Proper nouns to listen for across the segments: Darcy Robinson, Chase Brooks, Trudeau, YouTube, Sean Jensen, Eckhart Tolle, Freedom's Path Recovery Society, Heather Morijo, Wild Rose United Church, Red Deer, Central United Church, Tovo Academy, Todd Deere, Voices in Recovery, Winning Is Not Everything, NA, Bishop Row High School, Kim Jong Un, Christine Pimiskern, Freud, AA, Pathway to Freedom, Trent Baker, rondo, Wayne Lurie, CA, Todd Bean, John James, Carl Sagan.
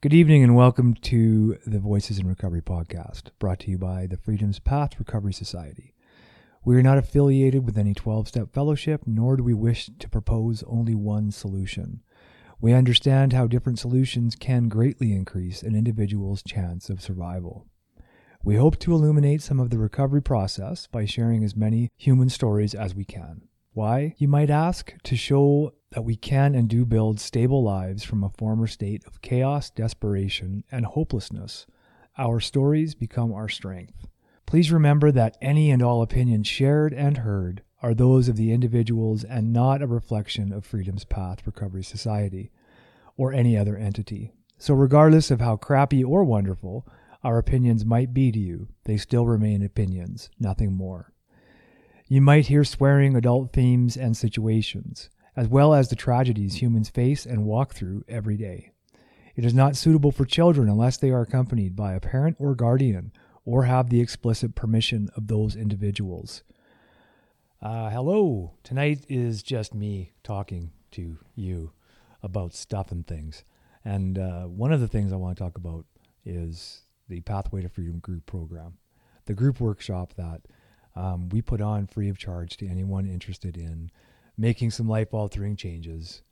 Good evening and welcome to the Voices in Recovery podcast, brought to you by the Freedom's Path Recovery Society. We are not affiliated with any 12-step fellowship, nor do we wish to propose only one solution. We understand how different solutions can greatly increase an individual's chance of survival. We hope to illuminate some of the recovery process by sharing as many human stories as we can. Why, you might ask? To show that we can and do build stable lives from a former state of chaos, desperation, and hopelessness. Our stories become our strength. Please remember that any and all opinions shared and heard are those of the individuals and not a reflection of Freedom's Path Recovery Society or any other entity. So regardless of how crappy or wonderful our opinions might be to you, they still remain opinions, nothing more. You might hear swearing, adult themes, and situations, as well as the tragedies humans face and walk through every day. It is not suitable for children unless they are accompanied by a parent or guardian or have the explicit permission of those individuals. Hello. Tonight is just me talking to you about stuff and things. And one of the things I want to talk about is the Pathway to Freedom group program, the group workshop that we put on free of charge to anyone interested in making some life-altering changes,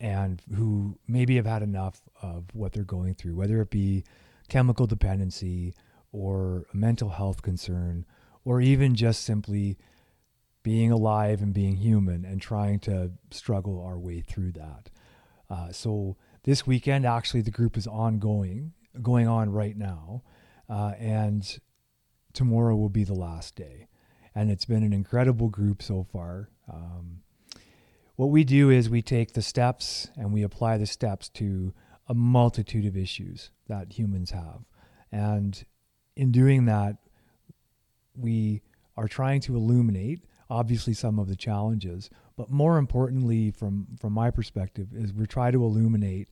and who maybe have had enough of what they're going through, whether it be chemical dependency or a mental health concern, or even just simply being alive and being human and trying to struggle our way through that. So this weekend, actually, the group is going on right now, and tomorrow will be the last day. And it's been an incredible group so far. What we do is we take the steps and we apply the steps to a multitude of issues that humans have. And in doing that, we are trying to illuminate, obviously, some of the challenges. But more importantly, from my perspective, is we try to illuminate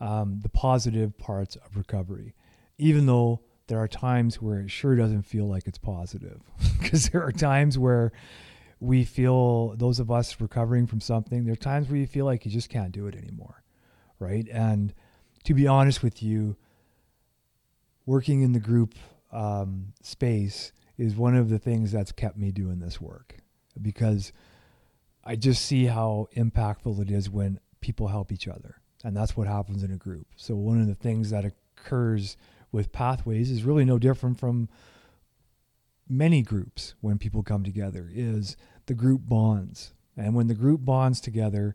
the positive parts of recovery, even though there are times where it sure doesn't feel like it's positive, because there are times where we feel, those of us recovering from something, there are times where you feel like you just can't do it anymore, right? And to be honest with you, working in the group space is one of the things that's kept me doing this work, because I just see how impactful it is when people help each other. And that's what happens in a group. So one of the things that occurs with Pathways is really no different from many groups when people come together, is the group bonds. And when the group bonds together,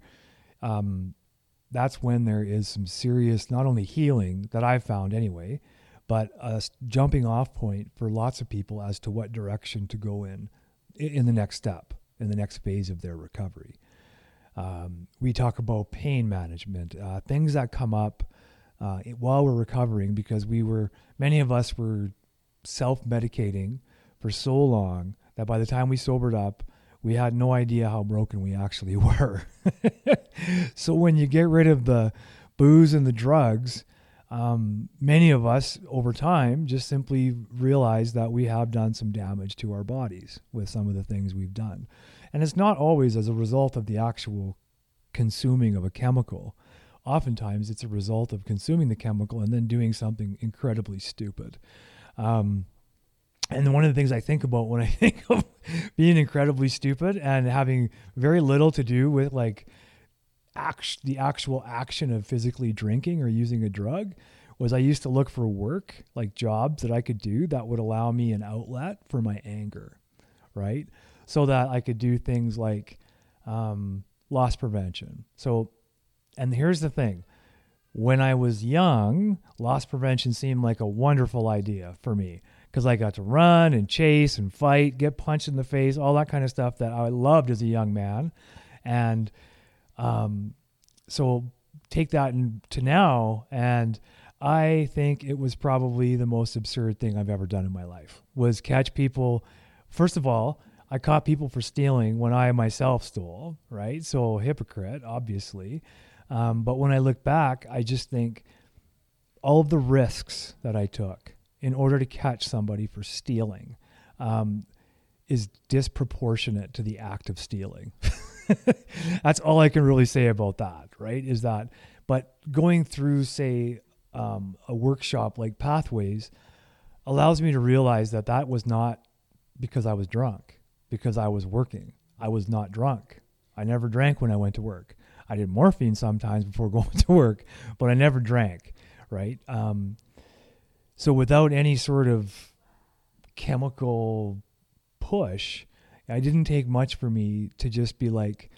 that's when there is some serious, not only healing that I've found anyway, but a jumping off point for lots of people as to what direction to go in the next step, in the next phase of their recovery. We talk about pain management, things that come up while we're recovering, because many of us were self-medicating for so long that by the time we sobered up, we had no idea how broken we actually were. So when you get rid of the booze and the drugs, many of us over time just simply realize that we have done some damage to our bodies with some of the things we've done. And it's not always as a result of the actual consuming of a chemical. Oftentimes it's a result of consuming the chemical and then doing something incredibly stupid. And one of the things I think about when I think of being incredibly stupid and having very little to do with like the actual action of physically drinking or using a drug, was I used to look for work, like jobs that I could do that would allow me an outlet for my anger, right? So that I could do things like loss prevention. And here's the thing. When I was young, loss prevention seemed like a wonderful idea for me, because I got to run and chase and fight, get punched in the face, all that kind of stuff that I loved as a young man. And so take that to now, and I think it was probably the most absurd thing I've ever done in my life, was catch people. First of all, I caught people for stealing when I myself stole, right? So hypocrite, obviously. But when I look back, I just think all of the risks that I took in order to catch somebody for stealing is disproportionate to the act of stealing. That's all I can really say about that, right? Is that, But going through, say, a workshop like Pathways allows me to realize that that was not because I was drunk, because I was working. I was not drunk. I never drank when I went to work. I did morphine sometimes before going to work, but I never drank, right? So without any sort of chemical push, it didn't take much for me to just be like,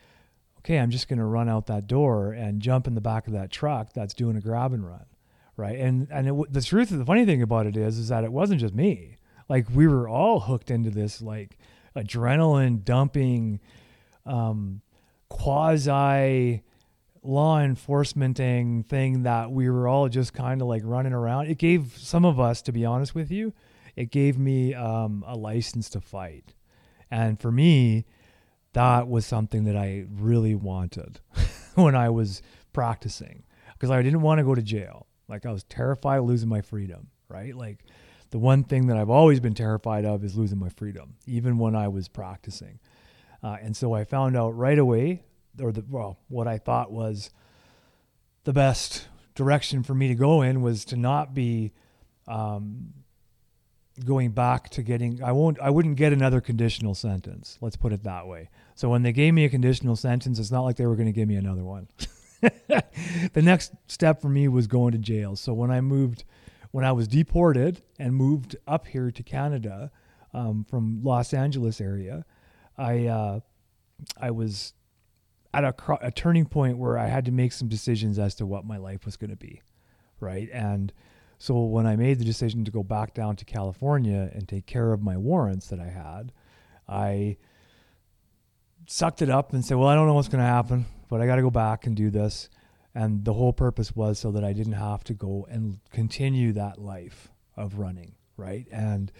okay, I'm just going to run out that door and jump in the back of that truck that's doing a grab and run, right? And the truth of the funny thing about it is that it wasn't just me. Like, we were all hooked into this, like, adrenaline dumping, quasi law enforcementing thing that we were all just kind of like running around. It gave some of us, to be honest with you, it gave me a license to fight. And for me, that was something that I really wanted when I was practicing, because I didn't want to go to jail. Like, I was terrified of losing my freedom, right? Like, the one thing that I've always been terrified of is losing my freedom, even when I was practicing. And so I found out right away, what I thought was the best direction for me to go in was to not be going back to getting, I wouldn't get another conditional sentence. Let's put it that way. So when they gave me a conditional sentence, it's not like they were going to give me another one. The next step for me was going to jail. So when I was deported and moved up here to Canada from Los Angeles area, I was at a turning point where I had to make some decisions as to what my life was going to be, right? And so when I made the decision to go back down to California and take care of my warrants that I had, I sucked it up and said, well, I don't know what's going to happen, but I got to go back and do this. And the whole purpose was so that I didn't have to go and continue that life of running, right? And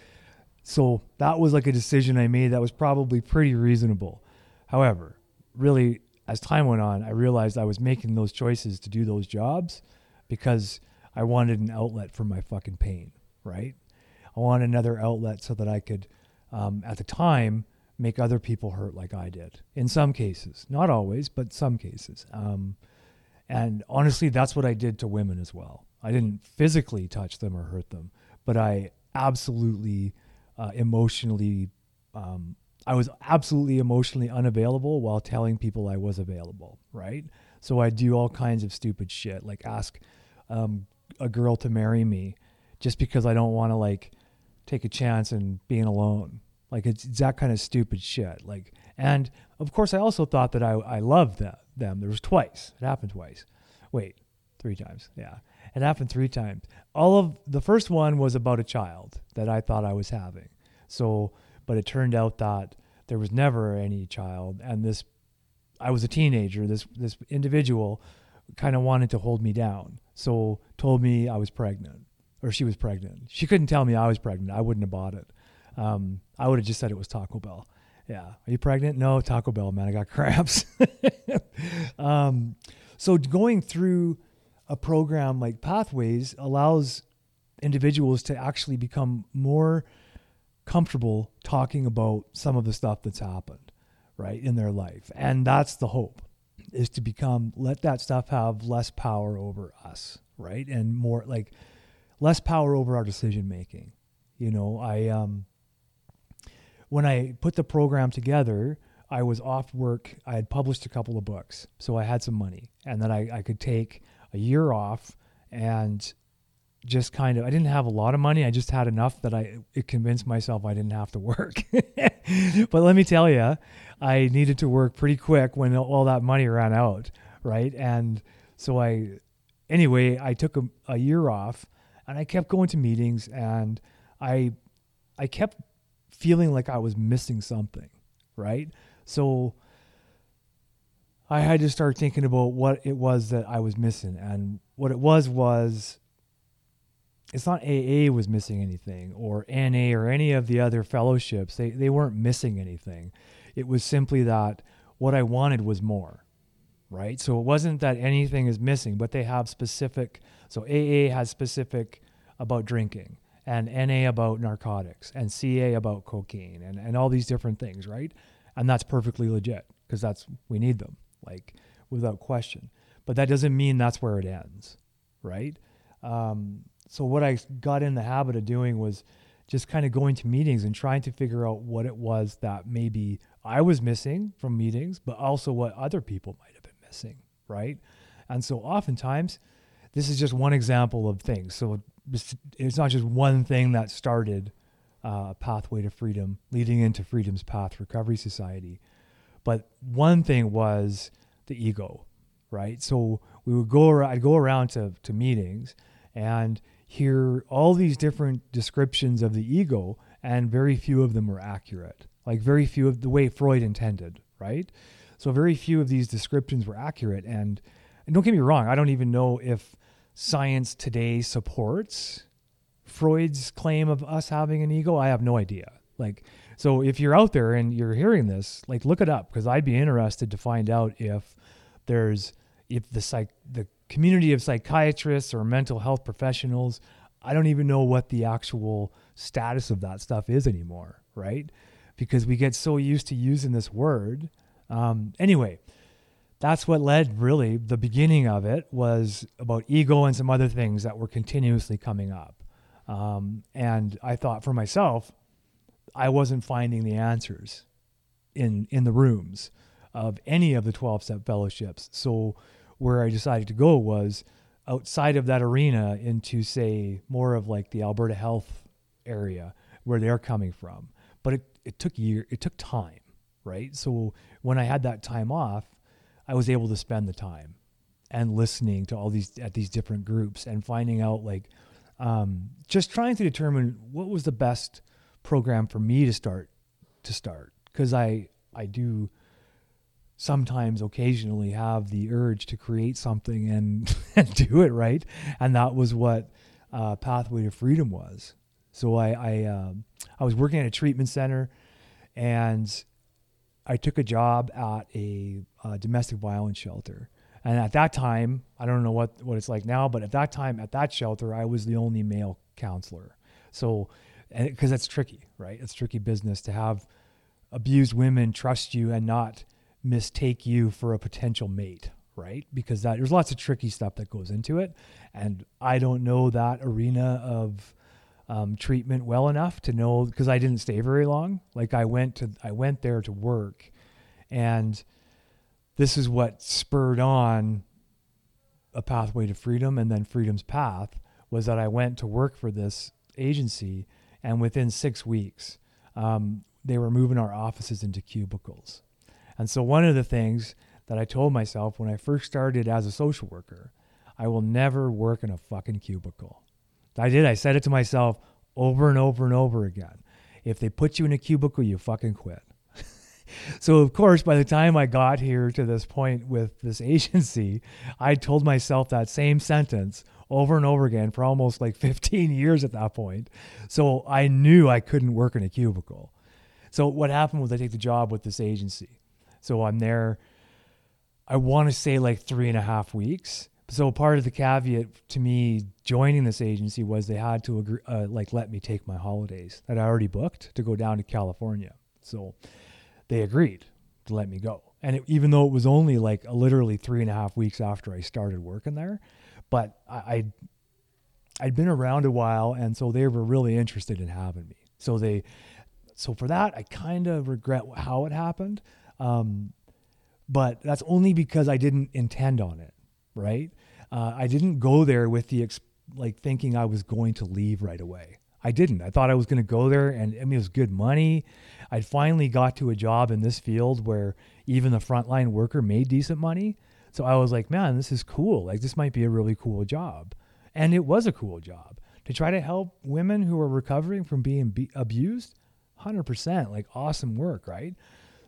so that was like a decision I made that was probably pretty reasonable. However, really, as time went on, I realized I was making those choices to do those jobs because I wanted an outlet for my fucking pain, right? I wanted another outlet so that I could, at the time, make other people hurt like I did. In some cases, not always, but some cases. And honestly, that's what I did to women as well. I didn't physically touch them or hurt them, but I absolutely emotionally, I was absolutely emotionally unavailable while telling people I was available, right? So I do all kinds of stupid shit, like ask a girl to marry me just because I don't want to, like, take a chance and being alone. Like, it's that kind of stupid shit. Like, and of course I also thought that I loved them. There was twice. It happened twice. Wait, three times. Yeah. It happened three times. All of the first one was about a child that I thought I was having. So, but it turned out that there was never any child. And this, I was a teenager. This individual kind of wanted to hold me down. So told me I was pregnant, or she was pregnant. She couldn't tell me I was pregnant. I wouldn't have bought it. I would have just said it was Taco Bell. Yeah. Are you pregnant? No, Taco Bell, man. I got cramps. So going through a program like Pathways allows individuals to actually become more comfortable talking about some of the stuff that's happened, right, in their life. And that's the hope, is to let that stuff have less power over us, right? And more like less power over our decision-making. You know, when I put the program together, I was off work. I had published a couple of books, so I had some money, and then I could take a year off and just kind of, I didn't have a lot of money. I just had enough that it convinced myself I didn't have to work. But let me tell you, I needed to work pretty quick when all that money ran out, right? And so I took a year off, and I kept going to meetings, and I kept feeling like I was missing something, right? So I had to start thinking about what it was that I was missing. And what it was it's not AA was missing anything, or NA, or any of the other fellowships. They weren't missing anything. It was simply that what I wanted was more, right? So it wasn't that anything is missing, but they have specific. So AA has specific about drinking, and NA about narcotics, and CA about cocaine, and all these different things, right? And that's perfectly legit, because we need them, like, without question. but that doesn't mean that's where it ends, right? So what I got in the habit of doing was just kind of going to meetings and trying to figure out what it was that maybe I was missing from meetings, but also what other people might have been missing, right? And so oftentimes, this is just one example of things. So it's not just one thing that started Pathway to Freedom, leading into Freedom's Path Recovery Society. But one thing was the ego, right? So I'd go around to meetings and hear all these different descriptions of the ego, and very few of them were accurate. Like very few of the way Freud intended, right? So very few of these descriptions were accurate. And don't get me wrong, I don't even know if science today supports Freud's claim of us having an ego. I have no idea. Like, so if you're out there and you're hearing this, like look it up, because I'd be interested to find out if the community of psychiatrists or mental health professionals, I don't even know what the actual status of that stuff is anymore, right? Because we get so used to using this word. Anyway, that's what led, really, the beginning of it was about ego and some other things that were continuously coming up. And I thought for myself, I wasn't finding the answers in the rooms of any of the 12-step fellowships. So where I decided to go was outside of that arena into, say, more of like the Alberta Health area where they're coming from. But it took time, right? So when I had that time off, I was able to spend the time and listening to all these at these different groups and finding out like just trying to determine what was the best program for me to start. Because I do sometimes occasionally have the urge to create something and do it, right? And that was what Pathway to Freedom was. So I was working at a treatment center, and I took a job at a domestic violence shelter. And at that time, I don't know what it's like now, but at that time, at that shelter, I was the only male counselor. So, because that's tricky, right? It's tricky business to have abused women trust you and not mistake you for a potential mate, right? Because there's lots of tricky stuff that goes into it. And I don't know that arena of treatment well enough to know, because I didn't stay very long. Like I went there to work, and this is what spurred on a Pathway to Freedom and then Freedom's Path, was that I went to work for this agency, and within 6 weeks, they were moving our offices into cubicles. And so one of the things that I told myself when I first started as a social worker, I will never work in a fucking cubicle. I said it to myself over and over and over again. If they put you in a cubicle, you fucking quit. So of course, by the time I got here to this point with this agency, I told myself that same sentence over and over again for almost like 15 years at that point. So I knew I couldn't work in a cubicle. So what happened was I take the job with this agency. So I'm there, I want to say like 3.5 weeks. So part of the caveat to me joining this agency was they had to agree, let me take my holidays that I already booked to go down to California. So they agreed to let me go. And even though it was only like literally 3.5 weeks after I started working there, but I'd been around a while, and so they were really interested in having me. So for that, I kind of regret how it happened. But that's only because I didn't intend on it. Right? I didn't go there with thinking I was going to leave right away. I didn't. I thought I was going to go there, and I mean, it was good money. I'd finally got to a job in this field where even the frontline worker made decent money. So I was like, man, this is cool. Like this might be a really cool job. And it was a cool job to try to help women who are recovering from being abused. 100%, like awesome work. Right?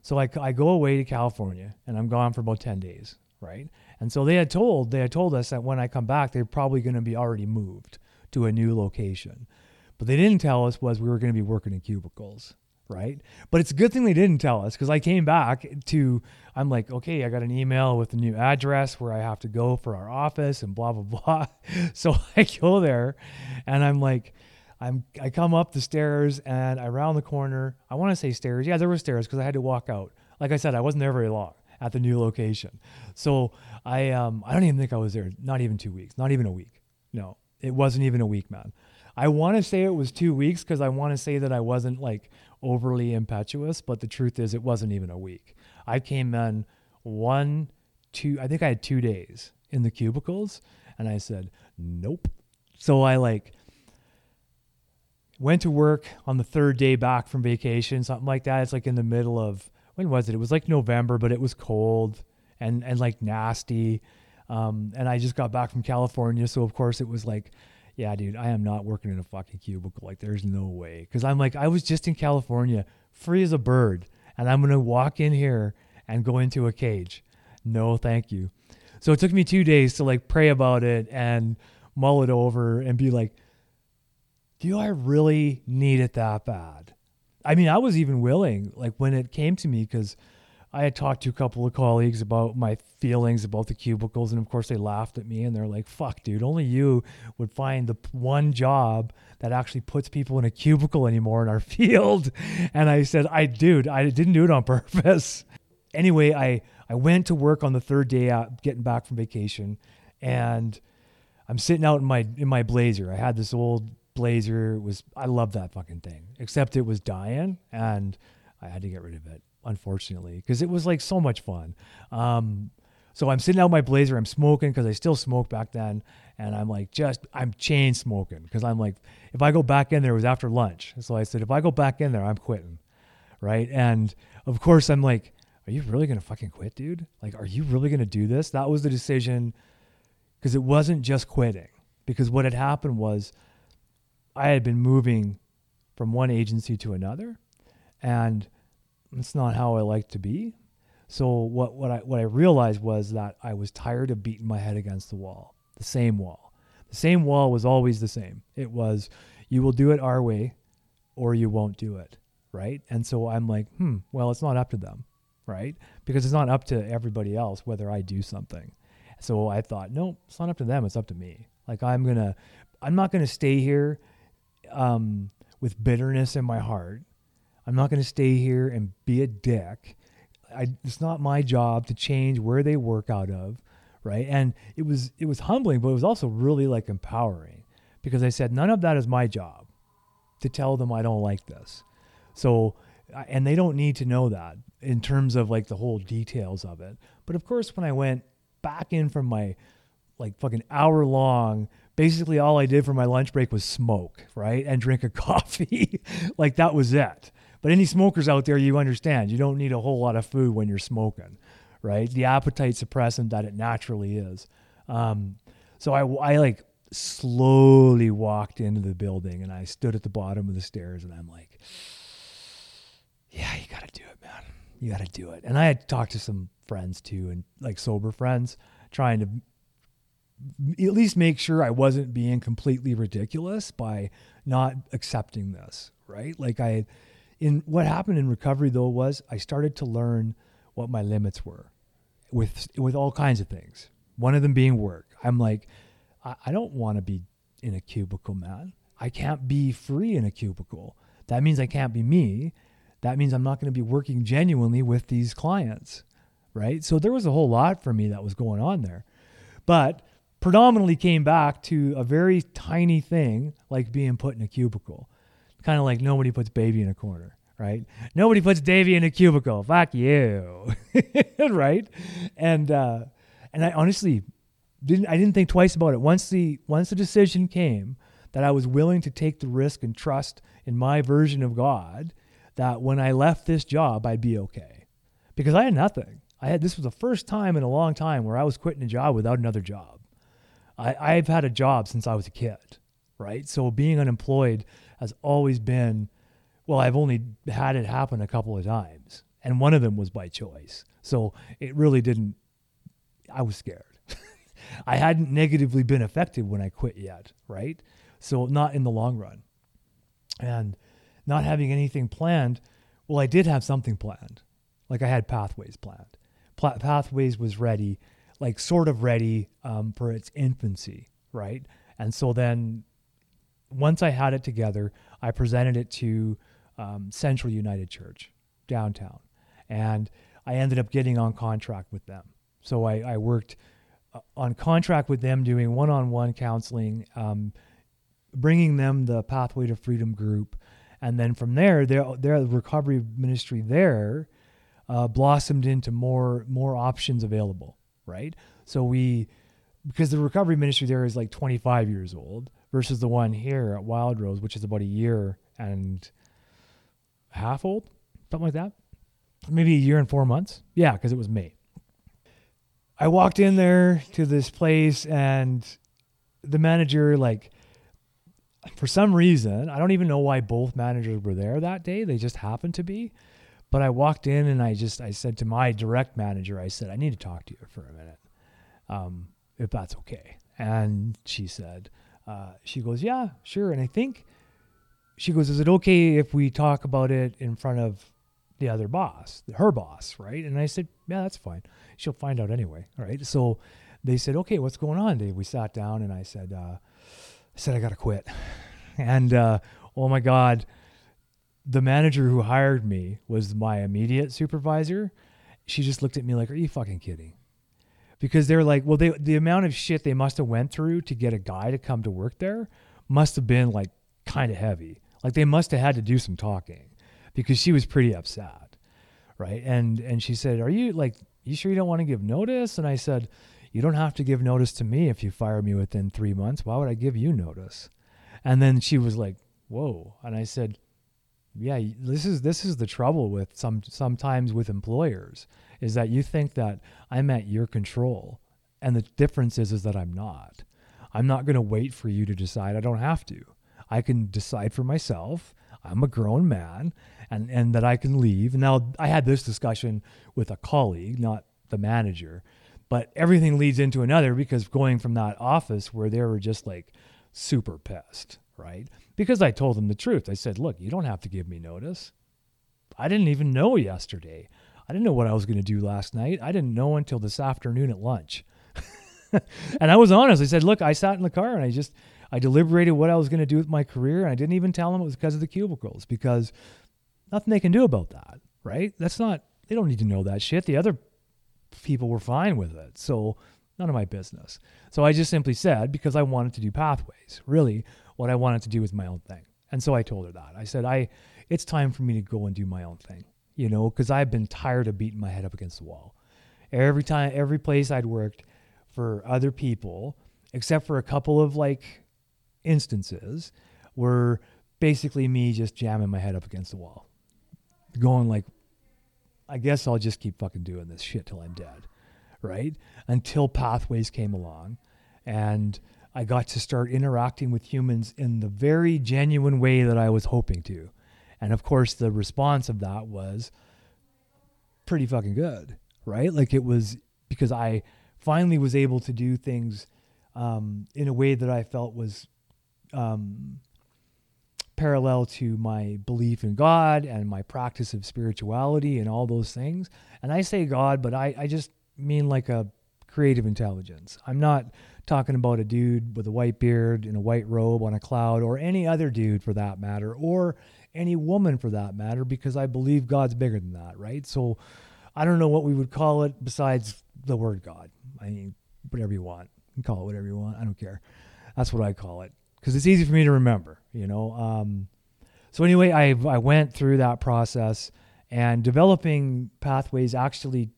So I go away to California, and I'm gone for about 10 days. Right? And so they had told us that when I come back, they're probably going to be already moved to a new location. But they didn't tell us was we were going to be working in cubicles, right? But it's a good thing they didn't tell us, because I came back to, I'm like, okay, I got an email with the new address where I have to go for our office and blah, blah, blah. So I go there, and I'm like, I come up the stairs and I round the corner. I want to say stairs. Yeah, there were stairs because I had to walk out. Like I said, I wasn't there very long. at the new location. So I don't even think I was there, not even 2 weeks, not even a week. No, it wasn't even a week, man. I want to say it was 2 weeks because I want to say that I wasn't like overly impetuous, but the truth is it wasn't even a week. I came in I think I had 2 days in the cubicles and I said, nope. So I went to work on the third day back from vacation, something like that. It's like in the middle of, when was it? It was like November, but it was cold and like nasty. And I just got back from California. So of course it was like, yeah, dude, I am not working in a fucking cubicle. Like there's no way. Cause I'm like, I was just in California, free as a bird. And I'm going to walk in here and go into a cage. No, thank you. So it took me 2 days to pray about it and mull it over and be like, do I really need it that bad? I mean, I was even willing, when it came to me, because I had talked to a couple of colleagues about my feelings about the cubicles. And of course they laughed at me and they're like, fuck dude, only you would find the one job that actually puts people in a cubicle anymore in our field. And I said, I didn't do it on purpose. Anyway, I went to work on the third day out, getting back from vacation, and I'm sitting out in my blazer. I had this old blazer. I loved that fucking thing, except it was dying and I had to get rid of it, unfortunately, because it was so much fun. So I'm sitting out in my blazer. I'm smoking because I still smoked back then. And I'm chain smoking because I'm like, if I go back in there, it was after lunch. So I said, if I go back in there, I'm quitting. Right. And of course I'm like, are you really going to fucking quit, dude? Are you really going to do this? That was the decision, because it wasn't just quitting, because what had happened was I had been moving from one agency to another, and it's not how I like to be. So what I realized was that I was tired of beating my head against the wall, the same wall. The same wall was always the same. It was, you will do it our way or you won't do it, right? And so I'm like, well, it's not up to them, right? Because it's not up to everybody else whether I do something. So I thought, no, it's not up to them. It's up to me. I'm not going to stay here with bitterness in my heart. I'm not going to stay here and be a dick. It's not my job to change where they work out of, right? And it was humbling, but it was also really empowering, because I said, none of that is my job to tell them I don't like this. So, and they don't need to know that in terms of the whole details of it. But of course, when I went back in from my fucking hour long, basically all I did for my lunch break was smoke, right? And drink a coffee. That was it. But any smokers out there, you understand, you don't need a whole lot of food when you're smoking, right? The appetite suppressant that it naturally is. So I slowly walked into the building, and I stood at the bottom of the stairs, and I'm like, yeah, you got to do it, man. You got to do it. And I had talked to some friends too, and sober friends, trying to at least make sure I wasn't being completely ridiculous by not accepting this, right? What happened in recovery though was I started to learn what my limits were with all kinds of things. One of them being work. I'm like, I don't want to be in a cubicle, man. I can't be free in a cubicle. That means I can't be me. That means I'm not going to be working genuinely with these clients, right? So there was a whole lot for me that was going on there, but predominantly came back to a very tiny thing, being put in a cubicle. Kind of like nobody puts baby in a corner, right? Nobody puts Davey in a cubicle. Fuck you, right? And I honestly didn't think twice about it. Once the decision came that I was willing to take the risk and trust in my version of God, that when I left this job, I'd be okay, because I had nothing. This was the first time in a long time where I was quitting a job without another job. I've had a job since I was a kid, right? So being unemployed has always been, well, I've only had it happen a couple of times, and one of them was by choice. So it really didn't, I was scared. I hadn't negatively been affected when I quit yet, right? So not in the long run. And not having anything planned, well, I did have something planned. I had Pathways planned. Pathways was ready, sort of ready for its infancy, right? And so then once I had it together, I presented it to Central United Church downtown. And I ended up getting on contract with them. So I worked on contract with them doing one-on-one counseling, bringing them the Pathway to Freedom group. And then from there, their recovery ministry there blossomed into more options available, right? So because the recovery ministry there is like 25 years old versus the one here at Wild Rose, which is about a year and a half old, something like that. Maybe a year and 4 months. Yeah, because it was May. I walked in there to this place, and the manager, like, for some reason, I don't even know why both managers were there that day. They just happened to be. But I walked in and I said to my direct manager, I said, I need to talk to you for a minute, if that's okay. And she said, she goes, yeah, sure. And I think she goes, is it okay if we talk about it in front of the other boss, her boss, right? And I said, yeah, that's fine. She'll find out anyway, all right? So they said, okay, what's going on, Dave? We sat down, and I said, I got to quit. And, oh my God, the manager who hired me was my immediate supervisor. She just looked at me like, are you fucking kidding? Because they're like, well, the amount of shit they must have went through to get a guy to come to work there must have been like kind of heavy. Like they must have had to do some talking, because she was pretty upset, right? And she said, are you like, you sure you don't want to give notice? And I said, you don't have to give notice to me if you fire me within 3 months. Why would I give you notice? And then she was like, whoa. And I said, yeah, this is the trouble with sometimes with employers, is that you think that I'm at your control. And the difference is that I'm not. I'm not going to wait for you to decide. I don't have to. I can decide for myself. I'm a grown man, and that I can leave. Now, I had this discussion with a colleague, not the manager, but everything leads into another, because going from that office where they were just like super pissed, right? Because I told them the truth. I said, look, you don't have to give me notice. I didn't even know yesterday. I didn't know what I was going to do last night. I didn't know until this afternoon at lunch. And I was honest. I said, look, I sat in the car and I deliberated what I was going to do with my career, and I didn't even tell them it was because of the cubicles, because nothing they can do about that, right? They don't need to know that shit. The other people were fine with it, so none of my business. So I just simply said, because I wanted to do Pathways, really what I wanted to do was my own thing. And so I told her that. I said, it's time for me to go and do my own thing, you know, because I've been tired of beating my head up against the wall. Every place I'd worked for other people, except for a couple of like instances, were basically me just jamming my head up against the wall, going like, I guess I'll just keep fucking doing this shit till I'm dead, right? Until Pathways came along, and I got to start interacting with humans in the very genuine way that I was hoping to. And of course, the response of that was pretty fucking good, right? Like, it was because I finally was able to do things in a way that I felt was parallel to my belief in God and my practice of spirituality and all those things. And I say God, but I just mean like a creative intelligence. I'm not talking about a dude with a white beard and a white robe on a cloud, or any other dude for that matter, or any woman for that matter, because I believe God's bigger than that, right? So I don't know what we would call it besides the word God. I mean, whatever you want. You can call it whatever you want. I don't care. That's what I call it, because it's easy for me to remember, you know. So anyway, I went through that process, and developing Pathways, actually,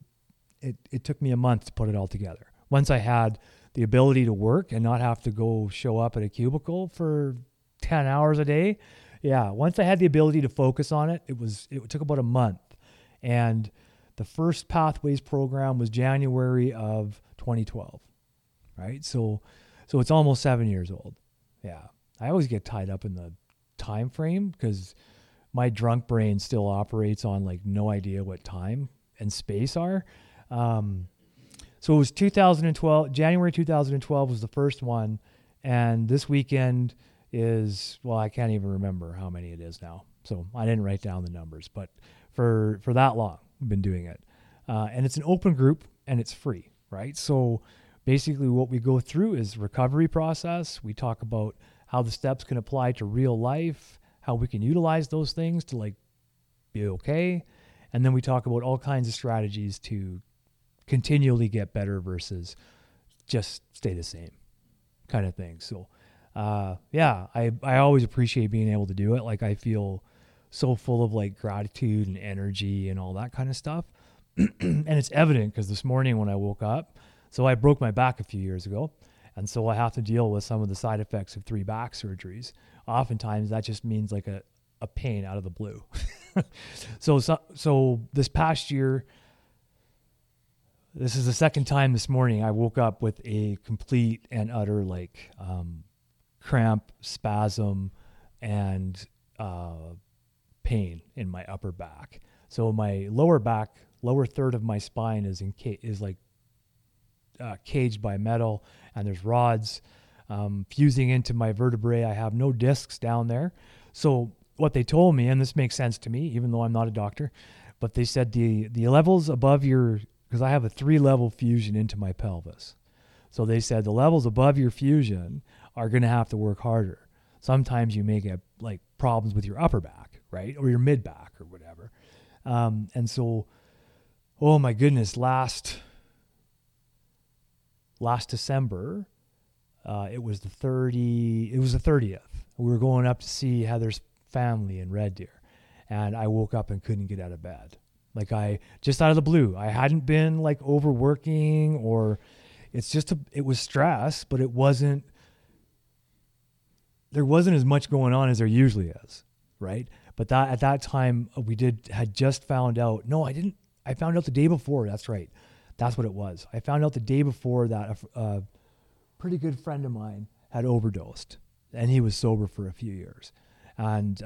it took me a month to put it all together. Once I had the ability to work and not have to go show up at a cubicle for 10 hours a day, yeah, once I had the ability to focus on it, it took about a month. And the first Pathways program was January of 2012, right? So it's almost 7 years old. Yeah, I always get tied up in the time frame, because my drunk brain still operates on like no idea what time and space are. So it was 2012, January 2012 was the first one. And this weekend is, well, I can't even remember how many it is now. So I didn't write down the numbers, but for that long, we've been doing it. And it's an open group, and it's free, right? So basically what we go through is recovery process. We talk about how the steps can apply to real life, how we can utilize those things to like be okay. And then we talk about all kinds of strategies to continually get better versus just stay the same kind of thing. So, I always appreciate being able to do it. Like, I feel so full of like gratitude and energy and all that kind of stuff. And it's evident because this morning when I woke up, so I broke my back a few years ago. And so I have to deal with some of the side effects of 3 back surgeries. Oftentimes that just means like a pain out of the blue. So this past year, this is the second time this morning I woke up with a complete and utter like cramp, spasm, and pain in my upper back. So my lower back, lower third of my spine is caged by metal, and there's rods fusing into my vertebrae. I have no discs down there. So what they told me, and this makes sense to me, even though I'm not a doctor, but they said the levels above your, because I have a 3-level fusion into my pelvis. So they said the levels above your fusion are going to have to work harder. Sometimes you may get like problems with your upper back, right? Or your mid back or whatever. And so, oh my goodness, last December, it was the 30th. We were going up to see Heather's family in Red Deer, and I woke up and couldn't get out of bed. Like, I just, out of the blue, I hadn't been like overworking, or it was stress, but there wasn't as much going on as there usually is, right? But that at that time I found out the day before. That's right. That's what it was. I found out the day before that a pretty good friend of mine had overdosed, and he was sober for a few years. And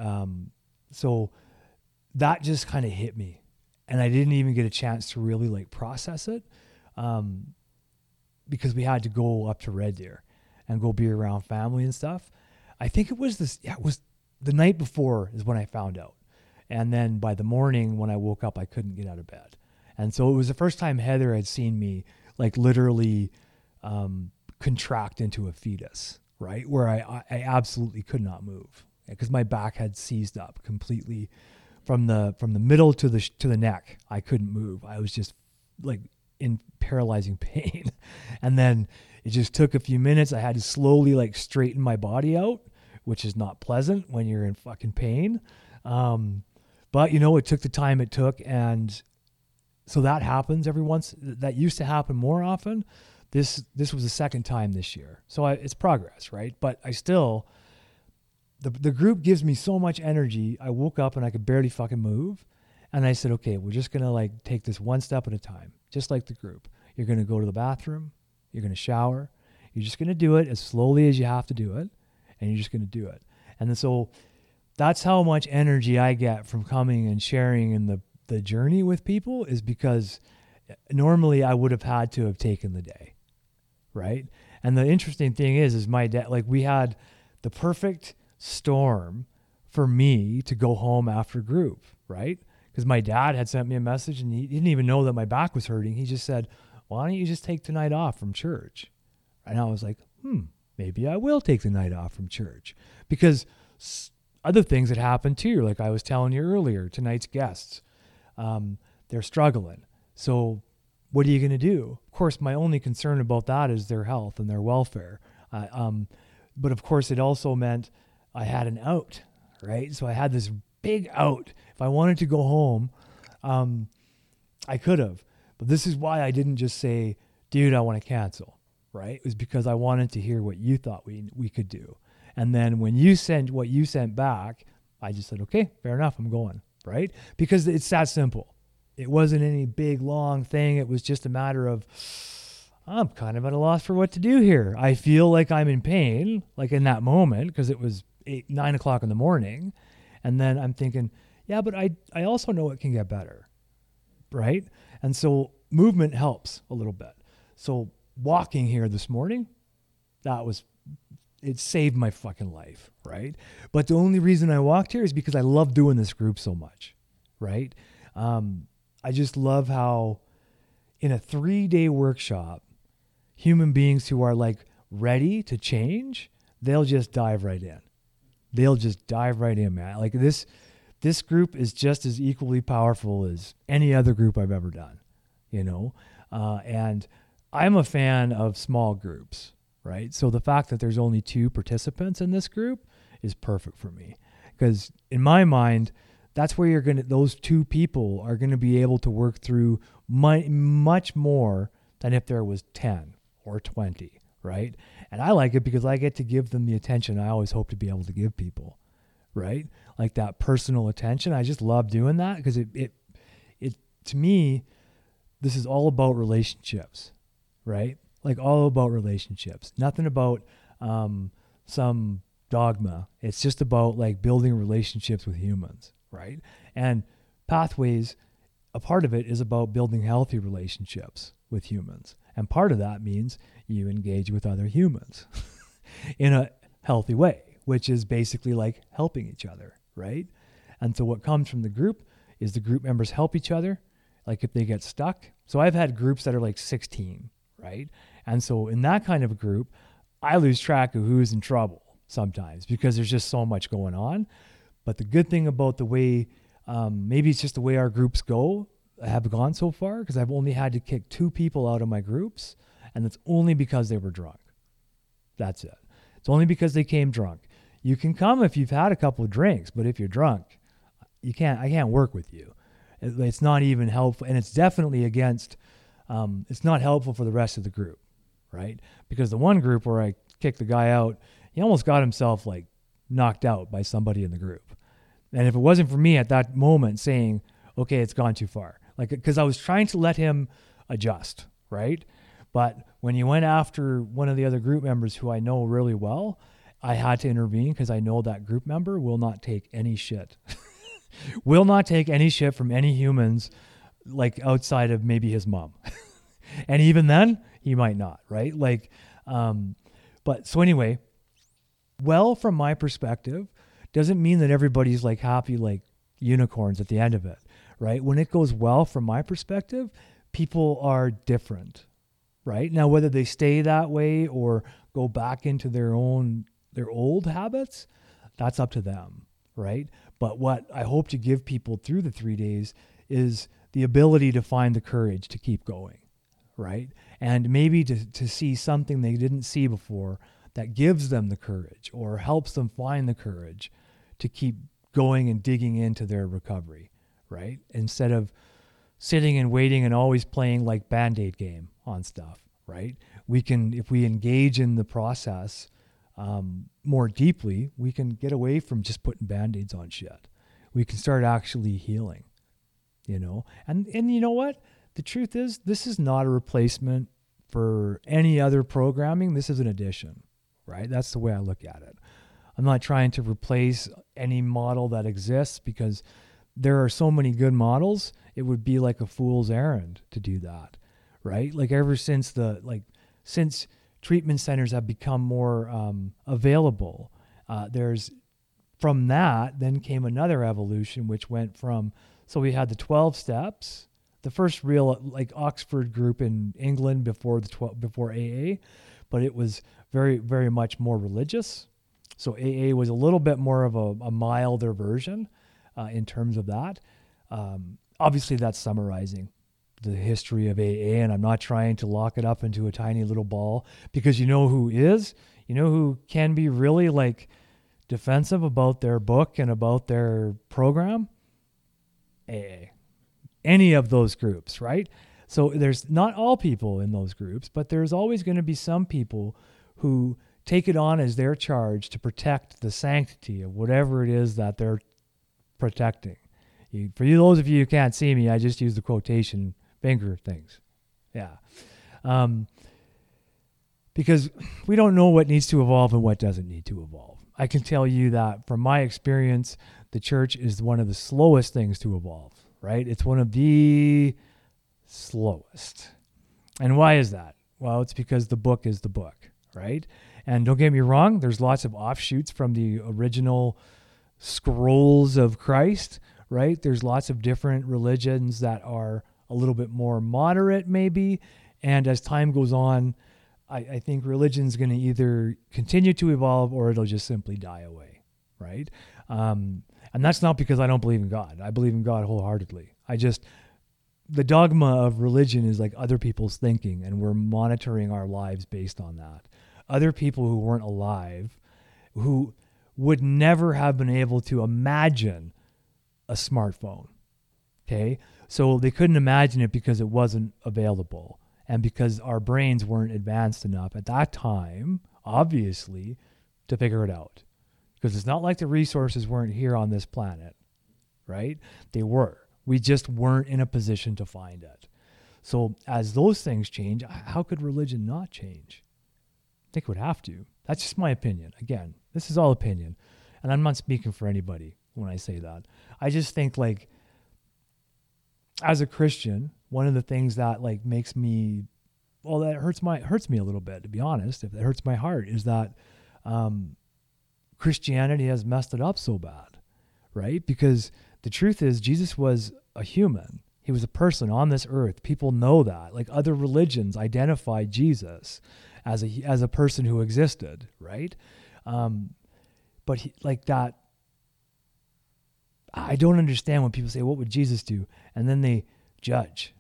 so that just kind of hit me, and I didn't even get a chance to really like process it because we had to go up to Red Deer and go be around family and stuff. I think it was the night before is when I found out. And then by the morning when I woke up, I couldn't get out of bed. And so it was the first time Heather had seen me like literally contract into a fetus, right? Where I absolutely could not move, because my back had seized up completely from the middle to the neck. I couldn't move. I was just like in paralyzing pain. And then it just took a few minutes. I had to slowly like straighten my body out, which is not pleasant when you're in fucking pain. But you know, it took the time it took. And so that happens that used to happen more often. This was the second time this year. So it's progress, right? But I still, the group gives me so much energy. I woke up and I could barely fucking move. And I said, okay, we're just going to like take this one step at a time. Just like the group, you're going to go to the bathroom, you're going to shower, you're just going to do it as slowly as you have to do it. And you're just going to do it. And then, so that's how much energy I get from coming and sharing in the journey with people, is because normally I would have had to have taken the day, right? And the interesting thing is my dad, like, we had the perfect storm for me to go home after group, right? Because my dad had sent me a message, and he didn't even know that my back was hurting. He just said, why don't you just take tonight off from church? And I was like, maybe I will take the night off from church, because other things had happened too. Like I was telling you earlier, tonight's guests, they're struggling. So what are you going to do? Of course, my only concern about that is their health and their welfare. But of course, it also meant I had an out, right? So I had this big out. If I wanted to go home, I could have. But this is why I didn't just say, dude, I want to cancel, right? It was because I wanted to hear what you thought we could do. And then when you sent what you sent back, I just said, okay, fair enough, I'm going, right? Because it's that simple. It wasn't any big, long thing. It was just a matter of, I'm kind of at a loss for what to do here. I feel like I'm in pain, like in that moment, because it was 9 o'clock in the morning. And then I'm thinking, yeah, but I also know it can get better, right? And so movement helps a little bit. So walking here this morning, it saved my fucking life, right? But the only reason I walked here is because I love doing this group so much, right? I just love how in a 3-day workshop, human beings who are like ready to change, they'll just dive right in, man. Like this, this group is just as equally powerful as any other group I've ever done, you know? And I'm a fan of small groups, right? So the fact that there's only 2 participants in this group is perfect for me, because in my mind, that's where you're going to, those 2 people are going to be able to work through much more than if there was 10 or 20, right? And I like it because I get to give them the attention I always hope to be able to give people, right? Like that personal attention. I just love doing that because it to me, this is all about relationships, right? Like all about relationships, nothing about some dogma. It's just about like building relationships with humans, right? And Pathways, a part of it is about building healthy relationships with humans. And part of that means you engage with other humans in a healthy way, which is basically like helping each other, right? And so what comes from the group is the group members help each other, like if they get stuck. So I've had groups that are like 16, right? And so in that kind of a group, I lose track of who's in trouble sometimes because there's just so much going on. But the good thing about the way, maybe it's just the way our groups go, have gone so far, because I've only had to kick 2 people out of my groups, and that's only because they were drunk. That's it. It's only because they came drunk. You can come if you've had a couple of drinks, but if you're drunk, you can't. I can't work with you. It's not even helpful, and it's definitely against. It's not helpful for the rest of the group, right? Because the one group where I kicked the guy out, he almost got himself like knocked out by somebody in the group, and if it wasn't for me at that moment saying, "Okay, it's gone too far," like because I was trying to let him adjust, right? But when you went after one of the other group members who I know really well, I had to intervene because I know that group member will not take any shit. Will not take any shit from any humans, like outside of maybe his mom. And even then, he might not, right? Like, but so anyway, well, from my perspective, doesn't mean that everybody's like happy like unicorns at the end of it, right? When it goes well, from my perspective, people are different, right? Now, whether they stay that way or go back into their old habits, that's up to them, right? But what I hope to give people through the 3 days is the ability to find the courage to keep going, right? And maybe to see something they didn't see before that gives them the courage or helps them find the courage to keep going and digging into their recovery, right? Instead of sitting and waiting and always playing like Band-Aid game on stuff, right? We can, if we engage in the process more deeply, we can get away from just putting Band-Aids on shit. We can start actually healing, you know? And you know what? The truth is, this is not a replacement for any other programming. This is an addition, right? That's the way I look at it. I'm not trying to replace any model that exists because there are so many good models. It would be like a fool's errand to do that, right? Like ever since since treatment centers have become more available, from that then came another evolution, which went from, so we had the 12 steps, the first real like Oxford group in England before before AA, but it was very, very much more religious. So AA was a little bit more of a milder version in terms of that. Obviously, that's summarizing the history of AA, and I'm not trying to lock it up into a tiny little ball because you know who is, you know who can be really like defensive about their book and about their program? AA. Any of those groups, right? So there's not all people in those groups, but there's always going to be some people who take it on as their charge to protect the sanctity of whatever it is that they're protecting. For you, those of you who can't see me, I just use the quotation finger things. Yeah. Because we don't know what needs to evolve and what doesn't need to evolve. I can tell you that from my experience, the church is one of the slowest things to evolve, right? It's one of the slowest. And why is that? Well, it's because the book is the book, right? And don't get me wrong, there's lots of offshoots from the original scrolls of Christ, right? There's lots of different religions that are a little bit more moderate maybe. And as time goes on, I think religion's going to either continue to evolve or it'll just simply die away, right? And that's not because I don't believe in God. I believe in God wholeheartedly. The dogma of religion is like other people's thinking, and we're monitoring our lives based on that. Other people who weren't alive, who would never have been able to imagine a smartphone, okay? So they couldn't imagine it because it wasn't available and because our brains weren't advanced enough at that time, obviously, to figure it out. Because it's not like the resources weren't here on this planet, right? They were. We just weren't in a position to find it. So as those things change, how could religion not change? I think it would have to. That's just my opinion. Again, this is all opinion. And I'm not speaking for anybody when I say that. I just think, like, as a Christian, one of the things that, like, makes me, well, that hurts me a little bit, to be honest, if it hurts my heart, is that Christianity has messed it up so bad, right? Because the truth is, Jesus was a human. He was a person on this earth. People know that. Like, other religions identify Jesus as a person who existed, right? But he, like that, I don't understand when people say, what would Jesus do? And then they judge.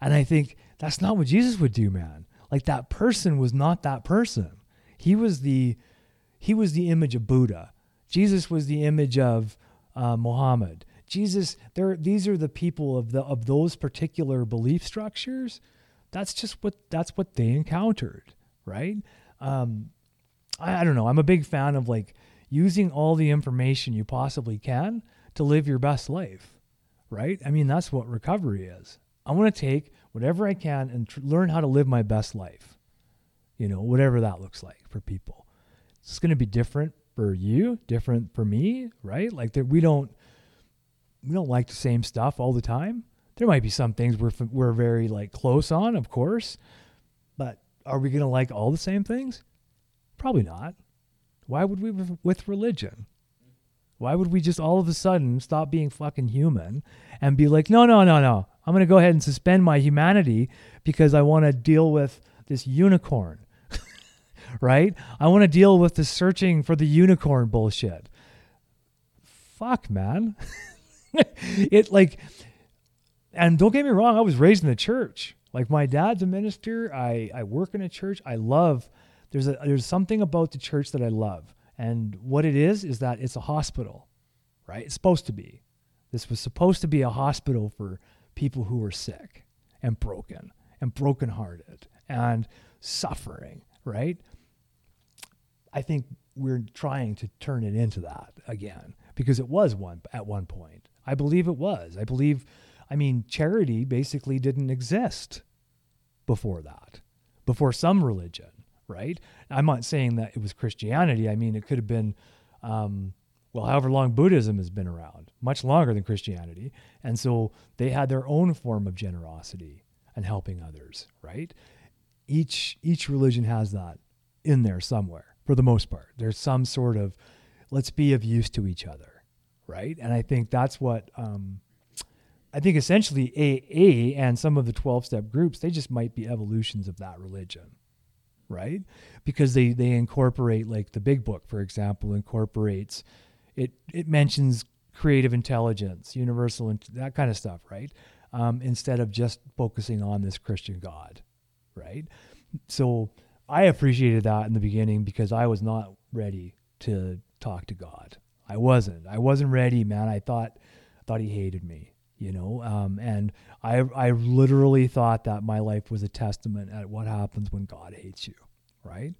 And I think that's not what Jesus would do, man. Like, that person was not that person. He was the image of Buddha. Jesus was the image of Muhammad. Jesus, these are the people of those particular belief structures. That's what they encountered, right? I don't know. I'm a big fan of, like, using all the information you possibly can to live your best life, right? I mean, that's what recovery is. I want to take whatever I can and learn how to live my best life, you know, whatever that looks like for people. It's going to be different for you, different for me, right? Like, that we don't like the same stuff all the time. There might be some things we're very, like, close on, of course, but are we going to like all the same things? Probably not. Why would we with religion? Why would we just all of a sudden stop being fucking human and be like, no, I'm going to go ahead and suspend my humanity because I want to deal with this unicorn. Right? I want to deal with the searching for the unicorn bullshit. Fuck, man. And don't get me wrong, I was raised in the church. Like, my dad's a minister. I work in a church. There's something about the church that I love. And what it is that it's a hospital, right? It's supposed to be. This was supposed to be a hospital for people who were sick and broken and brokenhearted and suffering, right? I think we're trying to turn it into that again, because it was one at one point. I believe it was. Charity basically didn't exist before that, before some religion, right? I'm not saying that it was Christianity. I mean, it could have been, however long Buddhism has been around, much longer than Christianity. And so they had their own form of generosity and helping others, right? Each religion has that in there somewhere, for the most part. There's some sort of, let's be of use to each other, right? And I think that's what, I think essentially AA and some of the 12-step groups, they just might be evolutions of that religion, right? Because they incorporate, like, the Big Book, for example, incorporates, it mentions creative intelligence, universal, that kind of stuff, right? Instead of just focusing on this Christian God, right? So I appreciated that in the beginning because I was not ready to talk to God. I wasn't ready, man. I thought he hated me, you know? And I literally thought that my life was a testament at what happens when God hates you, right?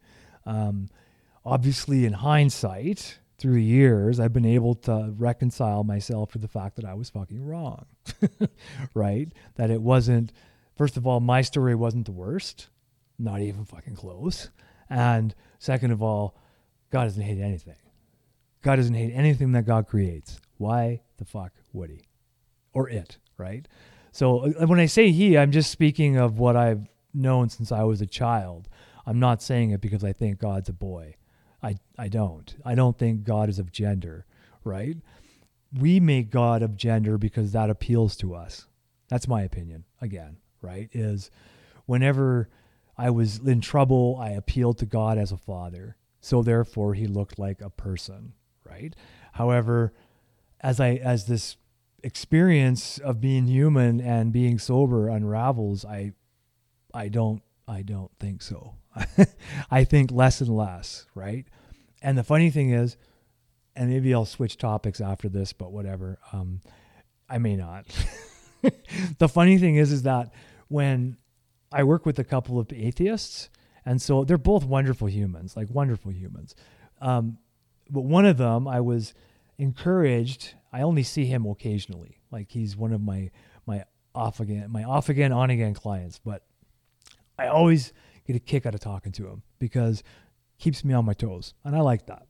Obviously, in hindsight, through the years, I've been able to reconcile myself to the fact that I was fucking wrong, right? That it wasn't, first of all, my story wasn't the worst, not even fucking close. And second of all, God doesn't hate anything. God doesn't hate anything that God creates. Why the fuck would he? Or it, right? So when I say he, I'm just speaking of what I've known since I was a child. I'm not saying it because I think God's a boy. I don't. I don't think God is of gender, right? We make God of gender because that appeals to us. That's my opinion, again. Right, is whenever I was in trouble, I appealed to God as a father. So therefore he looked like a person, right? right? However, as this experience of being human and being sober unravels, I don't think so. I think less and less, right? And the funny thing is, and maybe I'll switch topics after this, but whatever. I may not. The funny thing is that when I work with a couple of atheists, and so they're both wonderful humans, like wonderful humans. But one of them, I was encouraged. I only see him occasionally. Like he's one of my off again, on again clients, but I always get a kick out of talking to him because it keeps me on my toes. And I like that.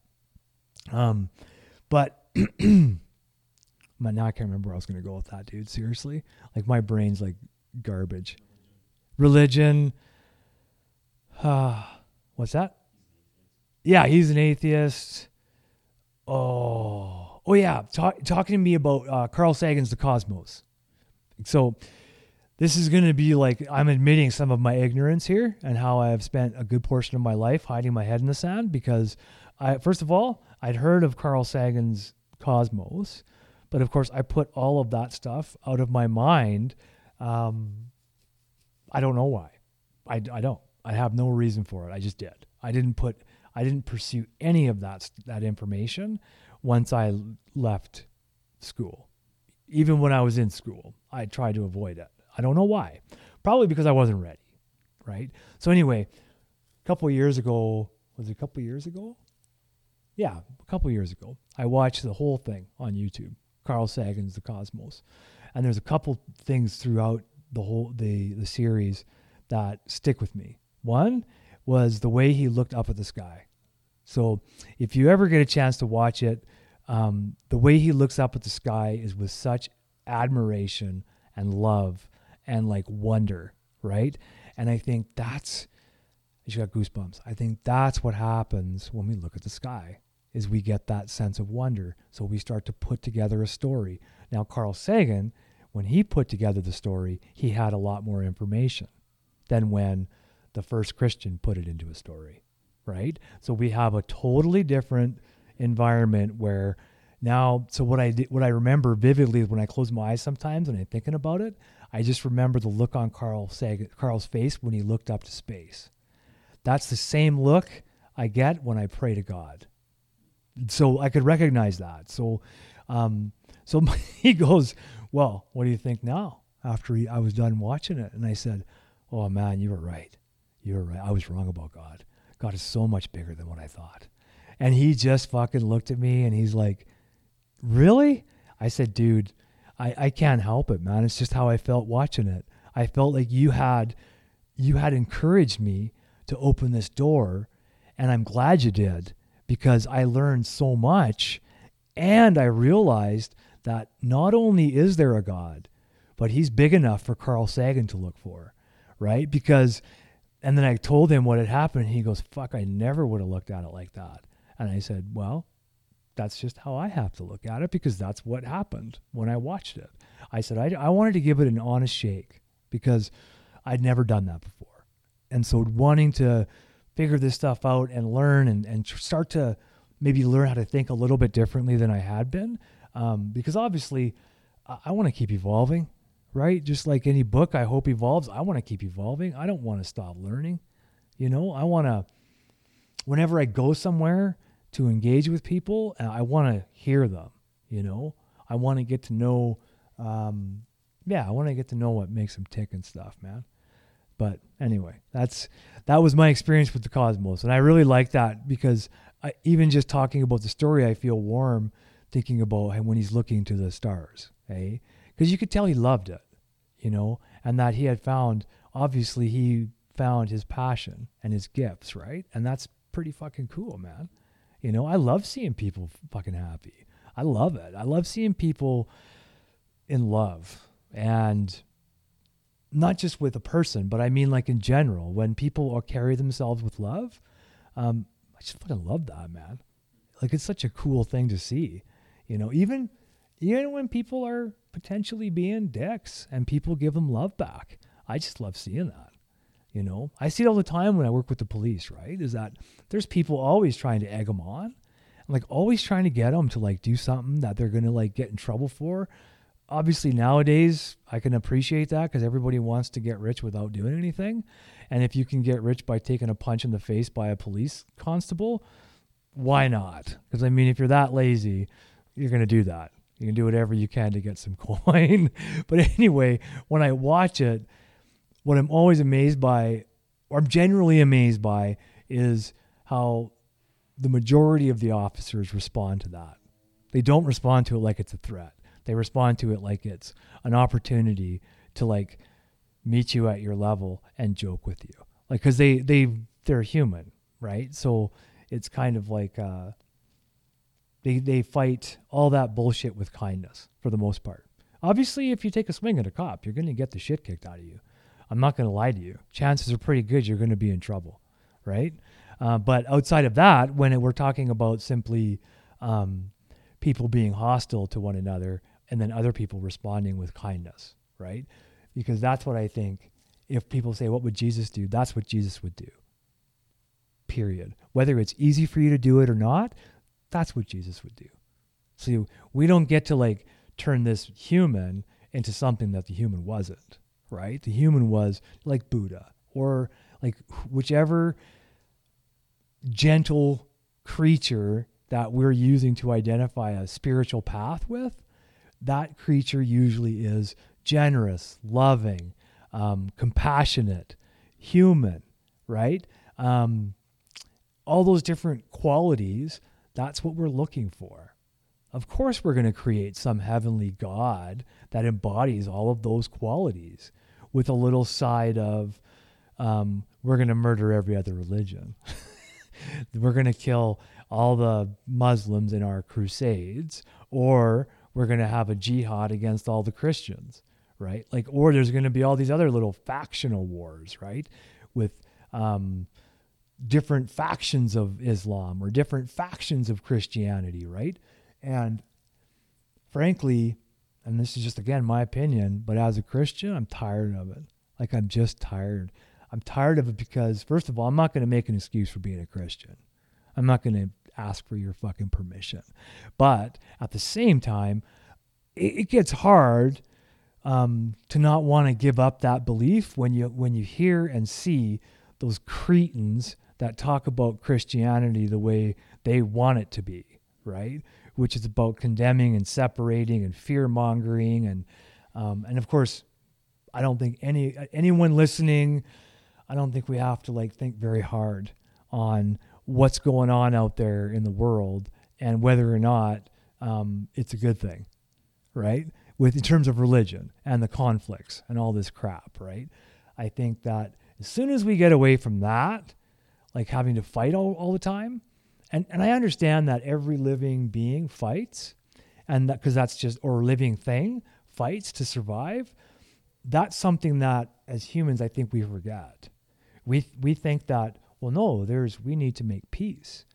But now I can't remember where I was going to go with that, dude. Seriously. Like my brain's like garbage. Religion. What's that? Yeah. He's an atheist. Oh yeah. Talking to me about, Carl Sagan's The Cosmos. So this is going to be like, I'm admitting some of my ignorance here and how I have spent a good portion of my life hiding my head in the sand because first of all, I'd heard of Carl Sagan's Cosmos, but of course I put all of that stuff out of my mind. I don't know why. I have no reason for it. I just did. I didn't pursue any of that information once I left school. Even when I was in school, I tried to avoid it. I don't know why. Probably because I wasn't ready, right? So anyway, a couple years ago, I watched the whole thing on YouTube, Carl Sagan's The Cosmos. And there's a couple things throughout the whole the series that stick with me. One was the way he looked up at the sky. So if you ever get a chance to watch it, the way he looks up at the sky is with such admiration and love and like wonder, right? And I think she got goosebumps. I think that's what happens when we look at the sky is we get that sense of wonder. So we start to put together a story. Now, Carl Sagan, when he put together the story, he had a lot more information than when the first Christian put it into a story, right? So we have a totally different environment where now, so what I remember vividly is when I close my eyes sometimes and I'm thinking about it, I just remember the look on Carl's face when he looked up to space. That's the same look I get when I pray to God. So I could recognize that. So he goes, well, what do you think now? After I was done watching it. And I said, oh man, you were right. You were right. I was wrong about God. God is so much bigger than what I thought. And he just fucking looked at me and he's like, really? I said, dude, I can't help it, man. It's just how I felt watching it. I felt like you had encouraged me to open this door, and I'm glad you did because I learned so much and I realized that not only is there a God, but he's big enough for Carl Sagan to look for, right? Because, and then I told him what had happened and he goes, fuck, I never would have looked at it like that. And I said, well, that's just how I have to look at it because that's what happened when I watched it. I said, I wanted to give it an honest shake because I'd never done that before. And so wanting to figure this stuff out and learn and start to maybe learn how to think a little bit differently than I had been. Because obviously I want to keep evolving, right? Just like any book I hope evolves, I want to keep evolving. I don't want to stop learning. You know, I want to, whenever I go somewhere to engage with people, I want to hear them, you know, I want to get to know, I want to get to know what makes them tick and stuff, man. But anyway, that was my experience with the Cosmos. And I really like that because even just talking about the story, I feel warm thinking about him when he's looking to the stars, eh? Because you could tell he loved it, you know, and that he found his passion and his gifts, right? And that's pretty fucking cool, man. You know, I love seeing people fucking happy. I love it. I love seeing people in love and not just with a person, but I mean like in general, when people carry themselves with love, I just fucking love that, man. Like it's such a cool thing to see, you know, even when people are potentially being dicks and people give them love back. I just love seeing that, you know, I see it all the time when I work with the police, right? Is that there's people always trying to egg them on. I'm like always trying to get them to like do something that they're going to like get in trouble for. Obviously nowadays I can appreciate that because everybody wants to get rich without doing anything. And if you can get rich by taking a punch in the face by a police constable, why not? Because I mean, if you're that lazy, you're going to do that. You can do whatever you can to get some coin. But anyway, when I watch it, what I'm always amazed by, or I'm generally amazed by, is how the majority of the officers respond to that. They don't respond to it like it's a threat. They respond to it like it's an opportunity to like meet you at your level and joke with you. Like, cause they're human, right? So it's kind of like, they fight all that bullshit with kindness for the most part. Obviously, if you take a swing at a cop, you're going to get the shit kicked out of you. I'm not going to lie to you. Chances are pretty good you're going to be in trouble, right? But outside of that, when we're talking about simply people being hostile to one another and then other people responding with kindness, right? Because that's what I think. If people say, what would Jesus do? That's what Jesus would do, period. Whether it's easy for you to do it or not, that's what Jesus would do. So we don't get to like turn this human into something that the human wasn't, right? The human was like Buddha or like whichever gentle creature that we're using to identify a spiritual path with. That creature usually is generous, loving, compassionate, human, right? All those different qualities. That's what we're looking for. Of course, we're going to create some heavenly God that embodies all of those qualities with a little side of, we're going to murder every other religion. We're going to kill all the Muslims in our crusades, or we're going to have a jihad against all the Christians, right? Like, or there's going to be all these other little factional wars, right? With, different factions of Islam or different factions of Christianity, right? And frankly, and this is just, again, my opinion, but as a Christian, I'm tired of it. Like, I'm just tired. I'm tired of it because, first of all, I'm not going to make an excuse for being a Christian. I'm not going to ask for your fucking permission. But at the same time, it gets hard to not want to give up that belief when you hear and see those cretins that talk about Christianity the way they want it to be, right? Which is about condemning and separating and fear-mongering. And of course, I don't think anyone listening, I don't think we have to like think very hard on what's going on out there in the world and whether or not it's a good thing, right? In terms of religion and the conflicts and all this crap, right? I think that as soon as we get away from that, like having to fight all the time, and I understand that every living being fights, and that because that's just, or living thing fights to survive, that's something that as humans I think we forget. We think that, well, no, we need to make peace.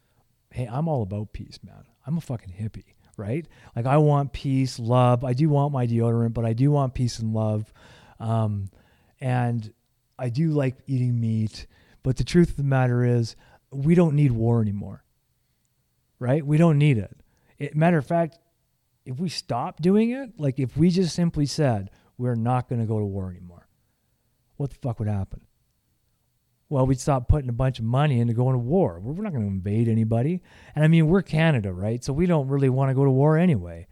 Hey, I'm all about peace, man. I'm a fucking hippie, right? Like, I want peace, love. I do want my deodorant, but I do want peace and love, and I do like eating meat, but the truth of the matter is we don't need war anymore, right? We don't need it. Matter of fact, if we stop doing it, like if we just simply said, we're not going to go to war anymore, what the fuck would happen? Well, we'd stop putting a bunch of money into going to war. We're not going to invade anybody. And I mean, we're Canada, right? So we don't really want to go to war anyway,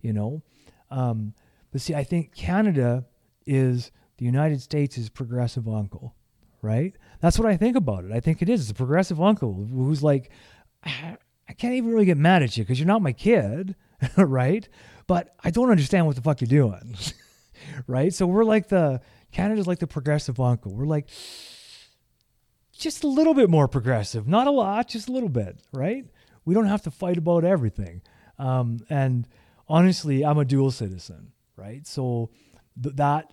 you know? But see, I think Canada is... The United States is progressive uncle, right? That's what I think about it. I think it is. It's a progressive uncle who's like, I can't even really get mad at you because you're not my kid, right? But I don't understand what the fuck you're doing, right? So we're like Canada's like the progressive uncle. We're like just a little bit more progressive. Not a lot, just a little bit, right? We don't have to fight about everything. And honestly, I'm a dual citizen, right? So that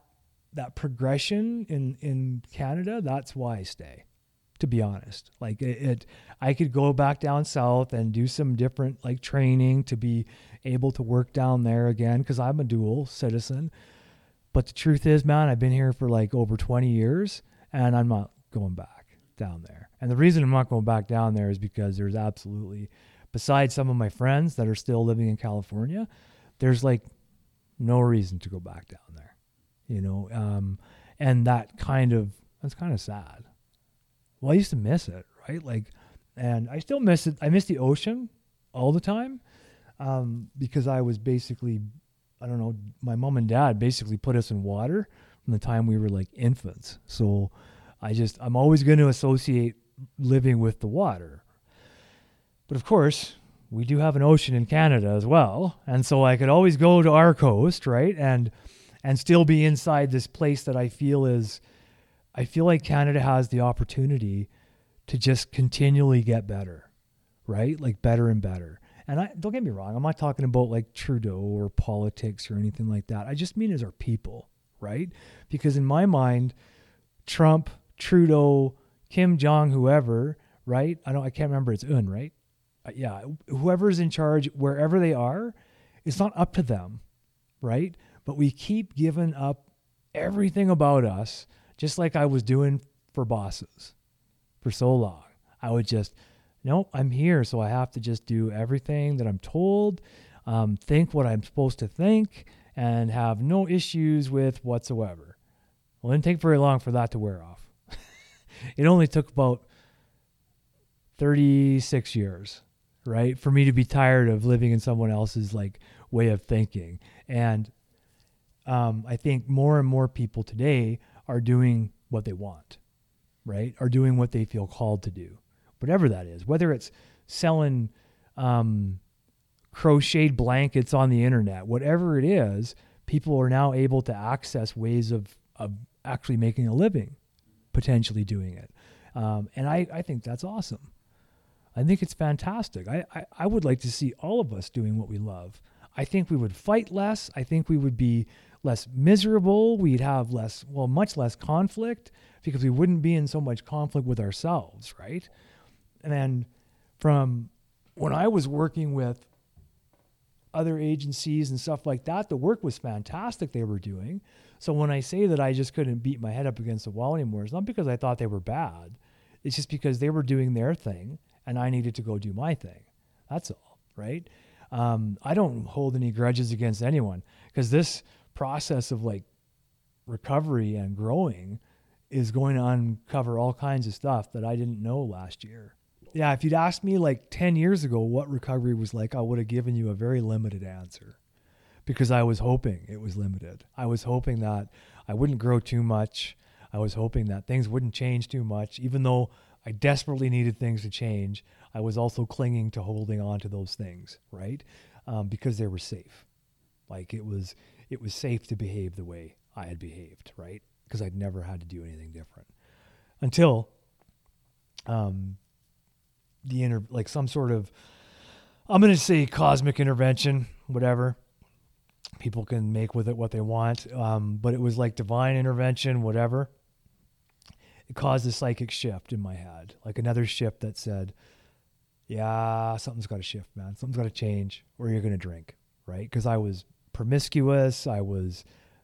progression in Canada, that's why I stay, to be honest. Like I could go back down south and do some different like training to be able to work down there again, because I'm a dual citizen. But the truth is, man, I've been here for like over 20 years and I'm not going back down there. And the reason I'm not going back down there is because there's absolutely besides some of my friends that are still living in California, there's like no reason to go back down there, you know? And that's kind of sad. Well, I used to miss it, right? Like, and I still miss it. I miss the ocean all the time, because I was basically, I don't know, my mom and dad basically put us in water from the time we were like infants. So I'm always going to associate living with the water. But of course, we do have an ocean in Canada as well. And so I could always go to our coast, right? And still be inside this place that I feel like Canada has the opportunity to just continually get better, right? Like better and better. And don't get me wrong, I'm not talking about like Trudeau or politics or anything like that. I just mean as our people, right? Because in my mind, Trump, Trudeau, Kim Jong, whoever, right? I can't remember. It's Un, right? Yeah. Whoever's in charge, wherever they are, it's not up to them, right? But we keep giving up everything about us, just like I was doing for bosses for so long. I would just, nope, I'm here, so I have to just do everything that I'm told, think what I'm supposed to think, and have no issues with whatsoever. Well, it didn't take very long for that to wear off. It only took about 36 years, right, for me to be tired of living in someone else's like way of thinking. And I think more and more people today are doing what they want, right? Are doing what they feel called to do, whatever that is. Whether it's selling crocheted blankets on the internet, whatever it is, people are now able to access ways of actually making a living, potentially doing it. And I think that's awesome. I think it's fantastic. I would like to see all of us doing what we love. I think we would fight less. I think we would be less miserable. We'd have much less conflict, because we wouldn't be in so much conflict with ourselves, right? And then from when I was working with other agencies and stuff like that, the work was fantastic they were doing. So when I say that I just couldn't beat my head up against the wall anymore, it's not because I thought they were bad. It's just because they were doing their thing and I needed to go do my thing. That's all, right? I don't hold any grudges against anyone, because this process of like recovery and growing is going to uncover all kinds of stuff that I didn't know last year. Yeah. If you'd asked me like 10 years ago what recovery was like, I would have given you a very limited answer, because I was hoping it was limited. I was hoping that I wouldn't grow too much. I was hoping that things wouldn't change too much, even though I desperately needed things to change. I was also clinging to holding on to those things, right? Because they were safe. Like it was safe to behave the way I had behaved, right? Because I'd never had to do anything different until some sort of, I'm going to say, cosmic intervention, whatever. People can make with it what they want. But it was like divine intervention, whatever. It caused a psychic shift in my head, like another shift that said, yeah, something's got to shift, man. Something's got to change, or you're going to drink, right? Because I was promiscuous. I was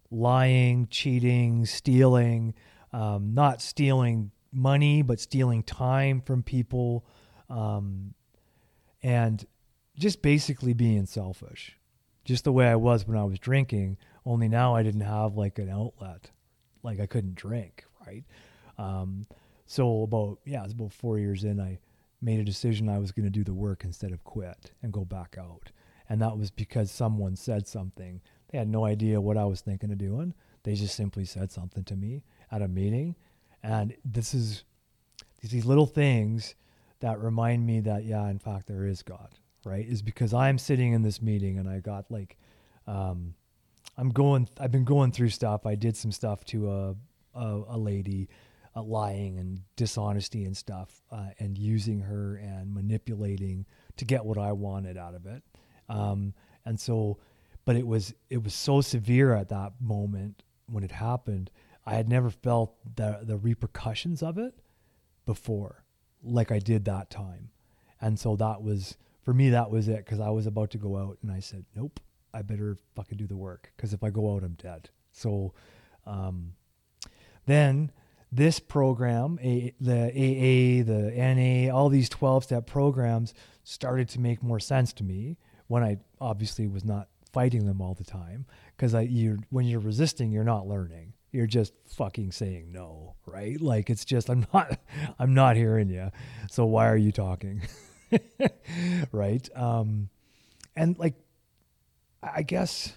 lying, cheating, stealing, not stealing money, but stealing time from people, and just basically being selfish, just the way I was when I was drinking, only now I didn't have like an outlet, like I couldn't drink, right? It was about 4 years in, I made a decision I was going to do the work instead of quit and go back out. And that was because someone said something. They had no idea what I was thinking of doing. They just simply said something to me at a meeting. And this is these little things that remind me that, yeah, in fact, there is God, right? Is because I'm sitting in this meeting and I got like, I've been going through stuff. I did some stuff to a lady, lying and dishonesty and stuff, and using her and manipulating to get what I wanted out of it. But it was so severe at that moment when it happened. I had never felt the repercussions of it before, like I did that time. And so that was, for me, that was it. 'Cause I was about to go out and I said, nope, I better fucking do the work. 'Cause if I go out, I'm dead. So, then this program, the AA, the NA, all these 12-step programs started to make more sense to me when I obviously was not fighting them all the time. Because when you're resisting, you're not learning. You're just fucking saying no, right? Like, it's just, I'm not hearing you. So why are you talking? Right? And like, I guess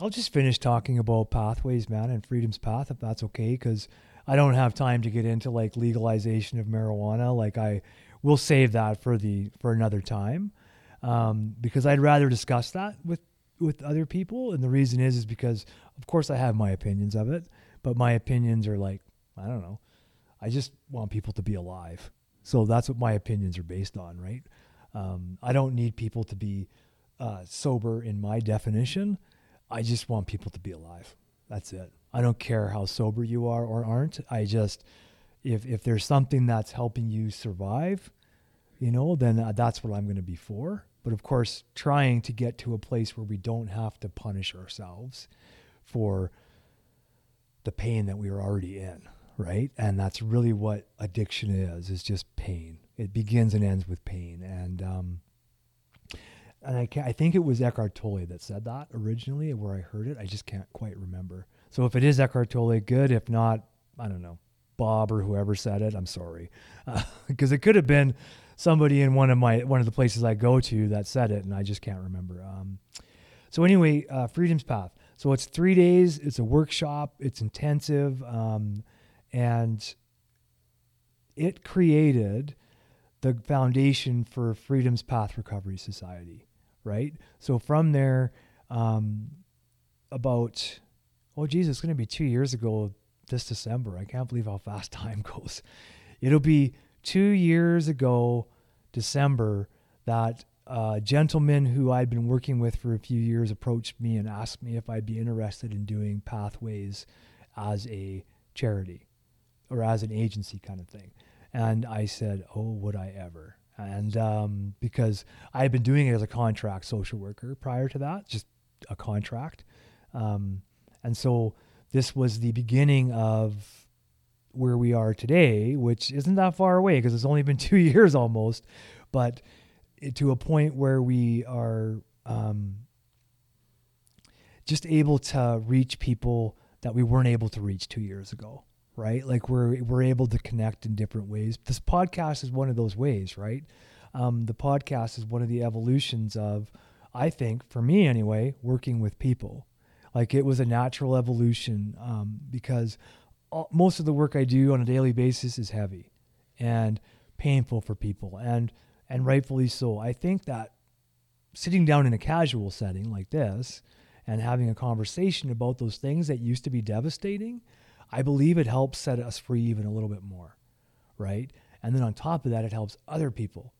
I'll just finish talking about pathways, man, and Freedom's Path, if that's okay. Because I don't have time to get into like legalization of marijuana. Like, I will save that for another time. Because I'd rather discuss that with other people. And the reason is because, of course, I have my opinions of it, but my opinions are like, I don't know. I just want people to be alive. So that's what my opinions are based on, right? I don't need people to be sober in my definition. I just want people to be alive. That's it. I don't care how sober you are or aren't. I just, if there's something that's helping you survive, you know, then that's what I'm going to be for. But of course, trying to get to a place where we don't have to punish ourselves for the pain that we were already in, right? And that's really what addiction is just pain. It begins and ends with pain. And I think it was Eckhart Tolle that said that originally, where I heard it. I just can't quite remember. So if it is Eckhart Tolle, good. If not, I don't know, Bob or whoever said it, I'm sorry. Because it could have been somebody in one of the places I go to that said it, and I just can't remember. So anyway, Freedom's Path. So it's 3 days. It's a workshop. It's intensive. And it created the foundation for Freedom's Path Recovery Society, right? So from there, it's going to be 2 years ago this December. I can't believe how fast time goes. It'll be 2 years ago, December, that a gentleman who I'd been working with for a few years approached me and asked me if I'd be interested in doing Pathways as a charity or as an agency kind of thing. And I said, oh, would I ever? And because I had been doing it as a contract social worker prior to that, just a contract. And so this was the beginning of where we are today, which isn't that far away because it's only been 2 years almost, but to a point where we are just able to reach people that we weren't able to reach 2 years ago. Right? Like we're able to connect in different ways. This podcast is one of those ways, right? The podcast is one of the evolutions of, I think, for me anyway, working with people. Like it was a natural evolution because most of the work I do on a daily basis is heavy and painful for people and rightfully so. I think that sitting down in a casual setting like this and having a conversation about those things that used to be devastating, I believe it helps set us free even a little bit more, right? And then on top of that, it helps other people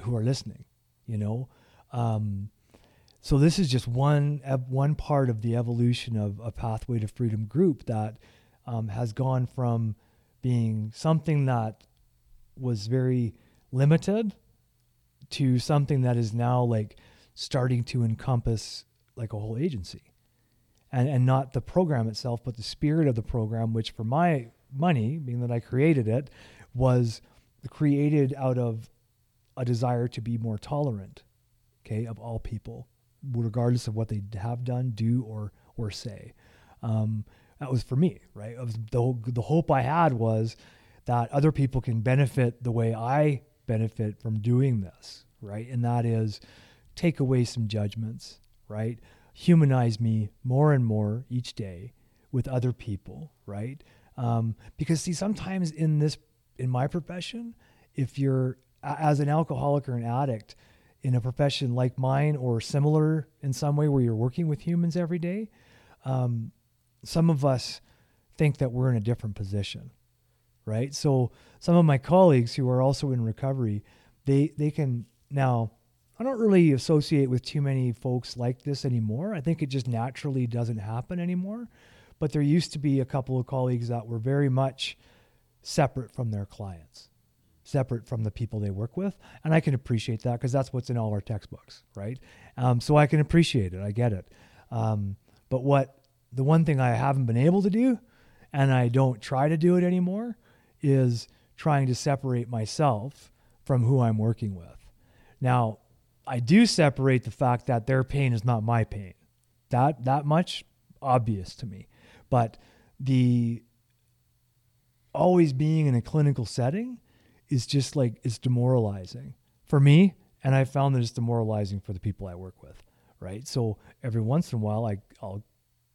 who are listening, you know? So this is just one part of the evolution of a Pathway to Freedom group that has gone from being something that was very limited to something that is now like starting to encompass like a whole agency. And not the program itself, but the spirit of the program, which for my money, being that I created it, was created out of a desire to be more tolerant, okay, of all people, regardless of what they have done, do, or say. That was for me, right? It was the hope I had was that other people can benefit the way I benefit from doing this, right? And that is take away some judgments, right? Humanize me more and more each day with other people, right? Because see, sometimes in my profession, if you're as an alcoholic or an addict in a profession like mine or similar in some way where you're working with humans every day, some of us think that we're in a different position, right? So some of my colleagues who are also in recovery, they can now. I don't really associate with too many folks like this anymore. I think it just naturally doesn't happen anymore. But there used to be a couple of colleagues that were very much separate from their clients, separate from the people they work with. And I can appreciate that because that's what's in all our textbooks, right? So I can appreciate it. I get it. But the one thing I haven't been able to do, and I don't try to do it anymore, is trying to separate myself from who I'm working with. Now, I do separate the fact that their pain is not my pain. That much obvious to me. But the always being in a clinical setting is just like, it's demoralizing for me. And I found that it's demoralizing for the people I work with, right? So every once in a while, I'll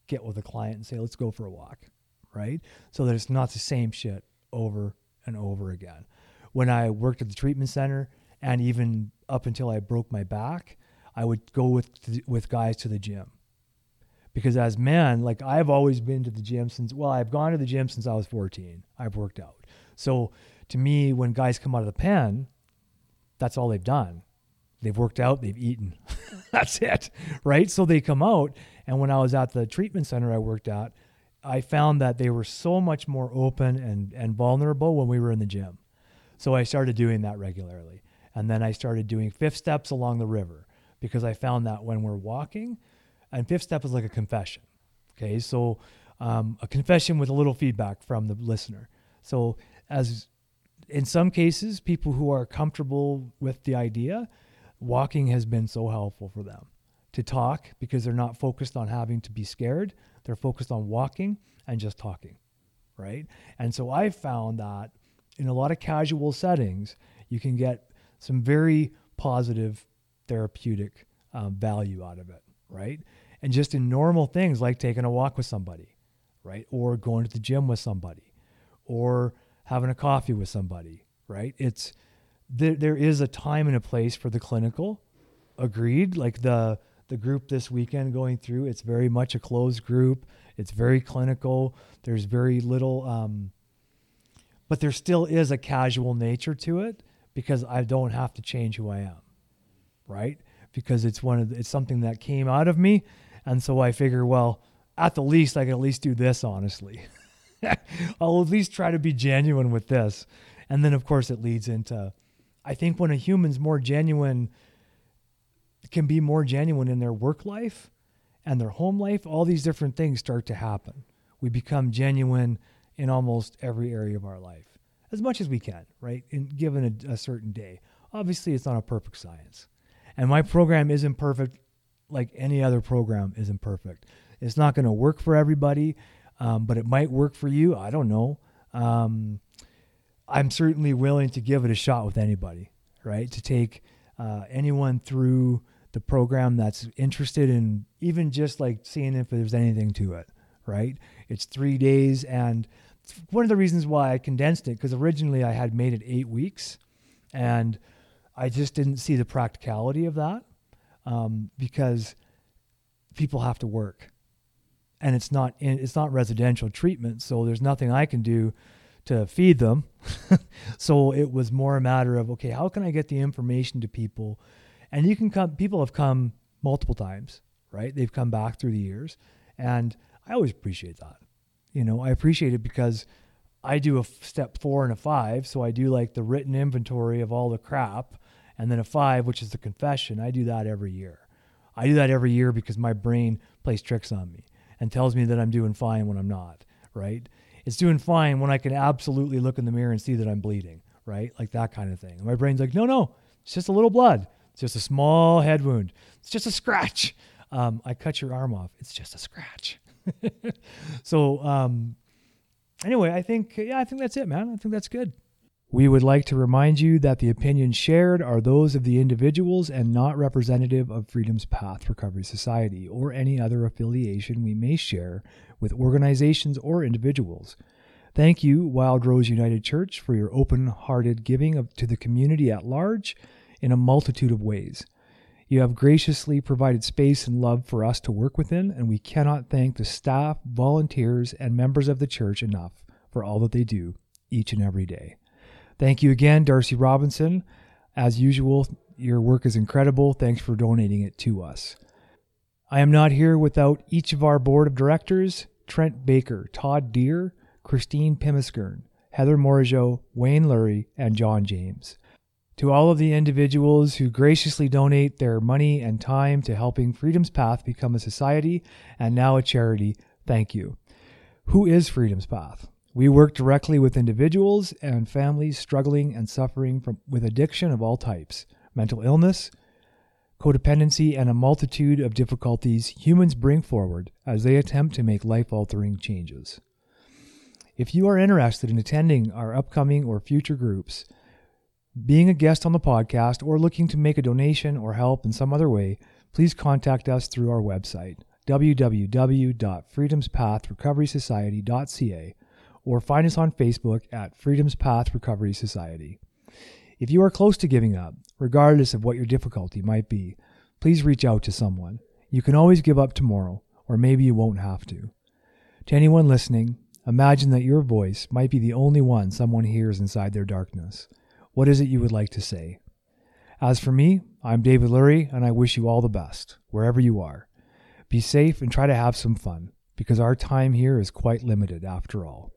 get with a client and say, let's go for a walk, right? So that it's not the same shit over and over again. When I worked at the treatment center, and even up until I broke my back, I would go with guys to the gym. Because as men, like, I've always been to the gym I've gone to the gym since I was 14. I've worked out. So to me, when guys come out of the pen, that's all they've done. They've worked out, they've eaten. That's it, right? So they come out, and when I was at the treatment center I worked at, I found that they were so much more open and vulnerable when we were in the gym. So I started doing that regularly. And then I started doing 5 steps along the river, because I found that when we're walking, and 5th step is like a confession. Okay, so a confession with a little feedback from the listener. So as in some cases, people who are comfortable with the idea, walking has been so helpful for them to talk, because they're not focused on having to be scared. They're focused on walking and just talking, right? And so I found that in a lot of casual settings, you can get some very positive therapeutic value out of it, right? And just in normal things like taking a walk with somebody, right? Or going to the gym with somebody, or having a coffee with somebody, right? It's, there is a time and a place for the clinical, agreed. Like the group this weekend going through, it's very much a closed group. It's very clinical. There's very little, but there still is a casual nature to it, because I don't have to change who I am, right? Because it's something that came out of me. And so I figure, well, at the least, I can at least do this honestly. I'll at least try to be genuine with this. And then, of course, it leads into, I think when a human's more genuine, can be more genuine in their work life and their home life, all these different things start to happen. We become genuine in almost every area of our life, as much as we can, right? And given a certain day. Obviously, it's not a perfect science. And my program isn't perfect, like any other program isn't perfect. It's not going to work for everybody, but it might work for you. I don't know. I'm certainly willing to give it a shot with anybody, right? To take anyone through the program that's interested in even just like seeing if there's anything to it, right? It's 3 days, and one of the reasons why I condensed it, because originally I had made it 8 weeks, and I just didn't see the practicality of that because people have to work, and it's not residential treatment, so there's nothing I can do to feed them. So it was more a matter of, okay, how can I get the information to people? And people have come multiple times, right? They've come back through the years. And I always appreciate that. You know, I appreciate it because I do a step 4 and a 5. So I do like the written inventory of all the crap. And then a 5, which is the confession. I do that every year. I do that every year because my brain plays tricks on me and tells me that I'm doing fine when I'm not, right? It's doing fine when I can absolutely look in the mirror and see that I'm bleeding, right? Like that kind of thing. And my brain's like, no, it's just a little blood. It's just a small head wound. It's just a scratch. I cut your arm off. It's just a scratch. So anyway, I think that's it, man. I think that's good. We would like to remind you that the opinions shared are those of the individuals and not representative of Freedom's Path Recovery Society or any other affiliation we may share with organizations or individuals. Thank you, Wild Rose United Church, for your open-hearted giving to the community at large in a multitude of ways. You have graciously provided space and love for us to work within, and we cannot thank the staff, volunteers, and members of the church enough for all that they do each and every day. Thank you again, Darcy Robinson. As usual, your work is incredible. Thanks for donating it to us. I am not here without each of our board of directors, Trent Baker, Todd Deere, Christine Pimiskern, Heather Morijo, Wayne Lurie, and John James. To all of the individuals who graciously donate their money and time to helping Freedom's Path become a society and now a charity, thank you. Who is Freedom's Path? We work directly with individuals and families struggling and suffering with addiction of all types, mental illness, codependency, and a multitude of difficulties humans bring forward as they attempt to make life-altering changes. If you are interested in attending our upcoming or future groups, being a guest on the podcast, or looking to make a donation or help in some other way, please contact us through our website, www.freedomspathrecoverysociety.ca, or find us on Facebook at Freedom's Path Recovery Society. If you are close to giving up, regardless of what your difficulty might be, please reach out to someone. You can always give up tomorrow, or maybe you won't have to. To anyone listening, imagine that your voice might be the only one someone hears inside their darkness. What is it you would like to say? As for me, I'm David Lurie, and I wish you all the best, wherever you are. Be safe and try to have some fun, because our time here is quite limited after all.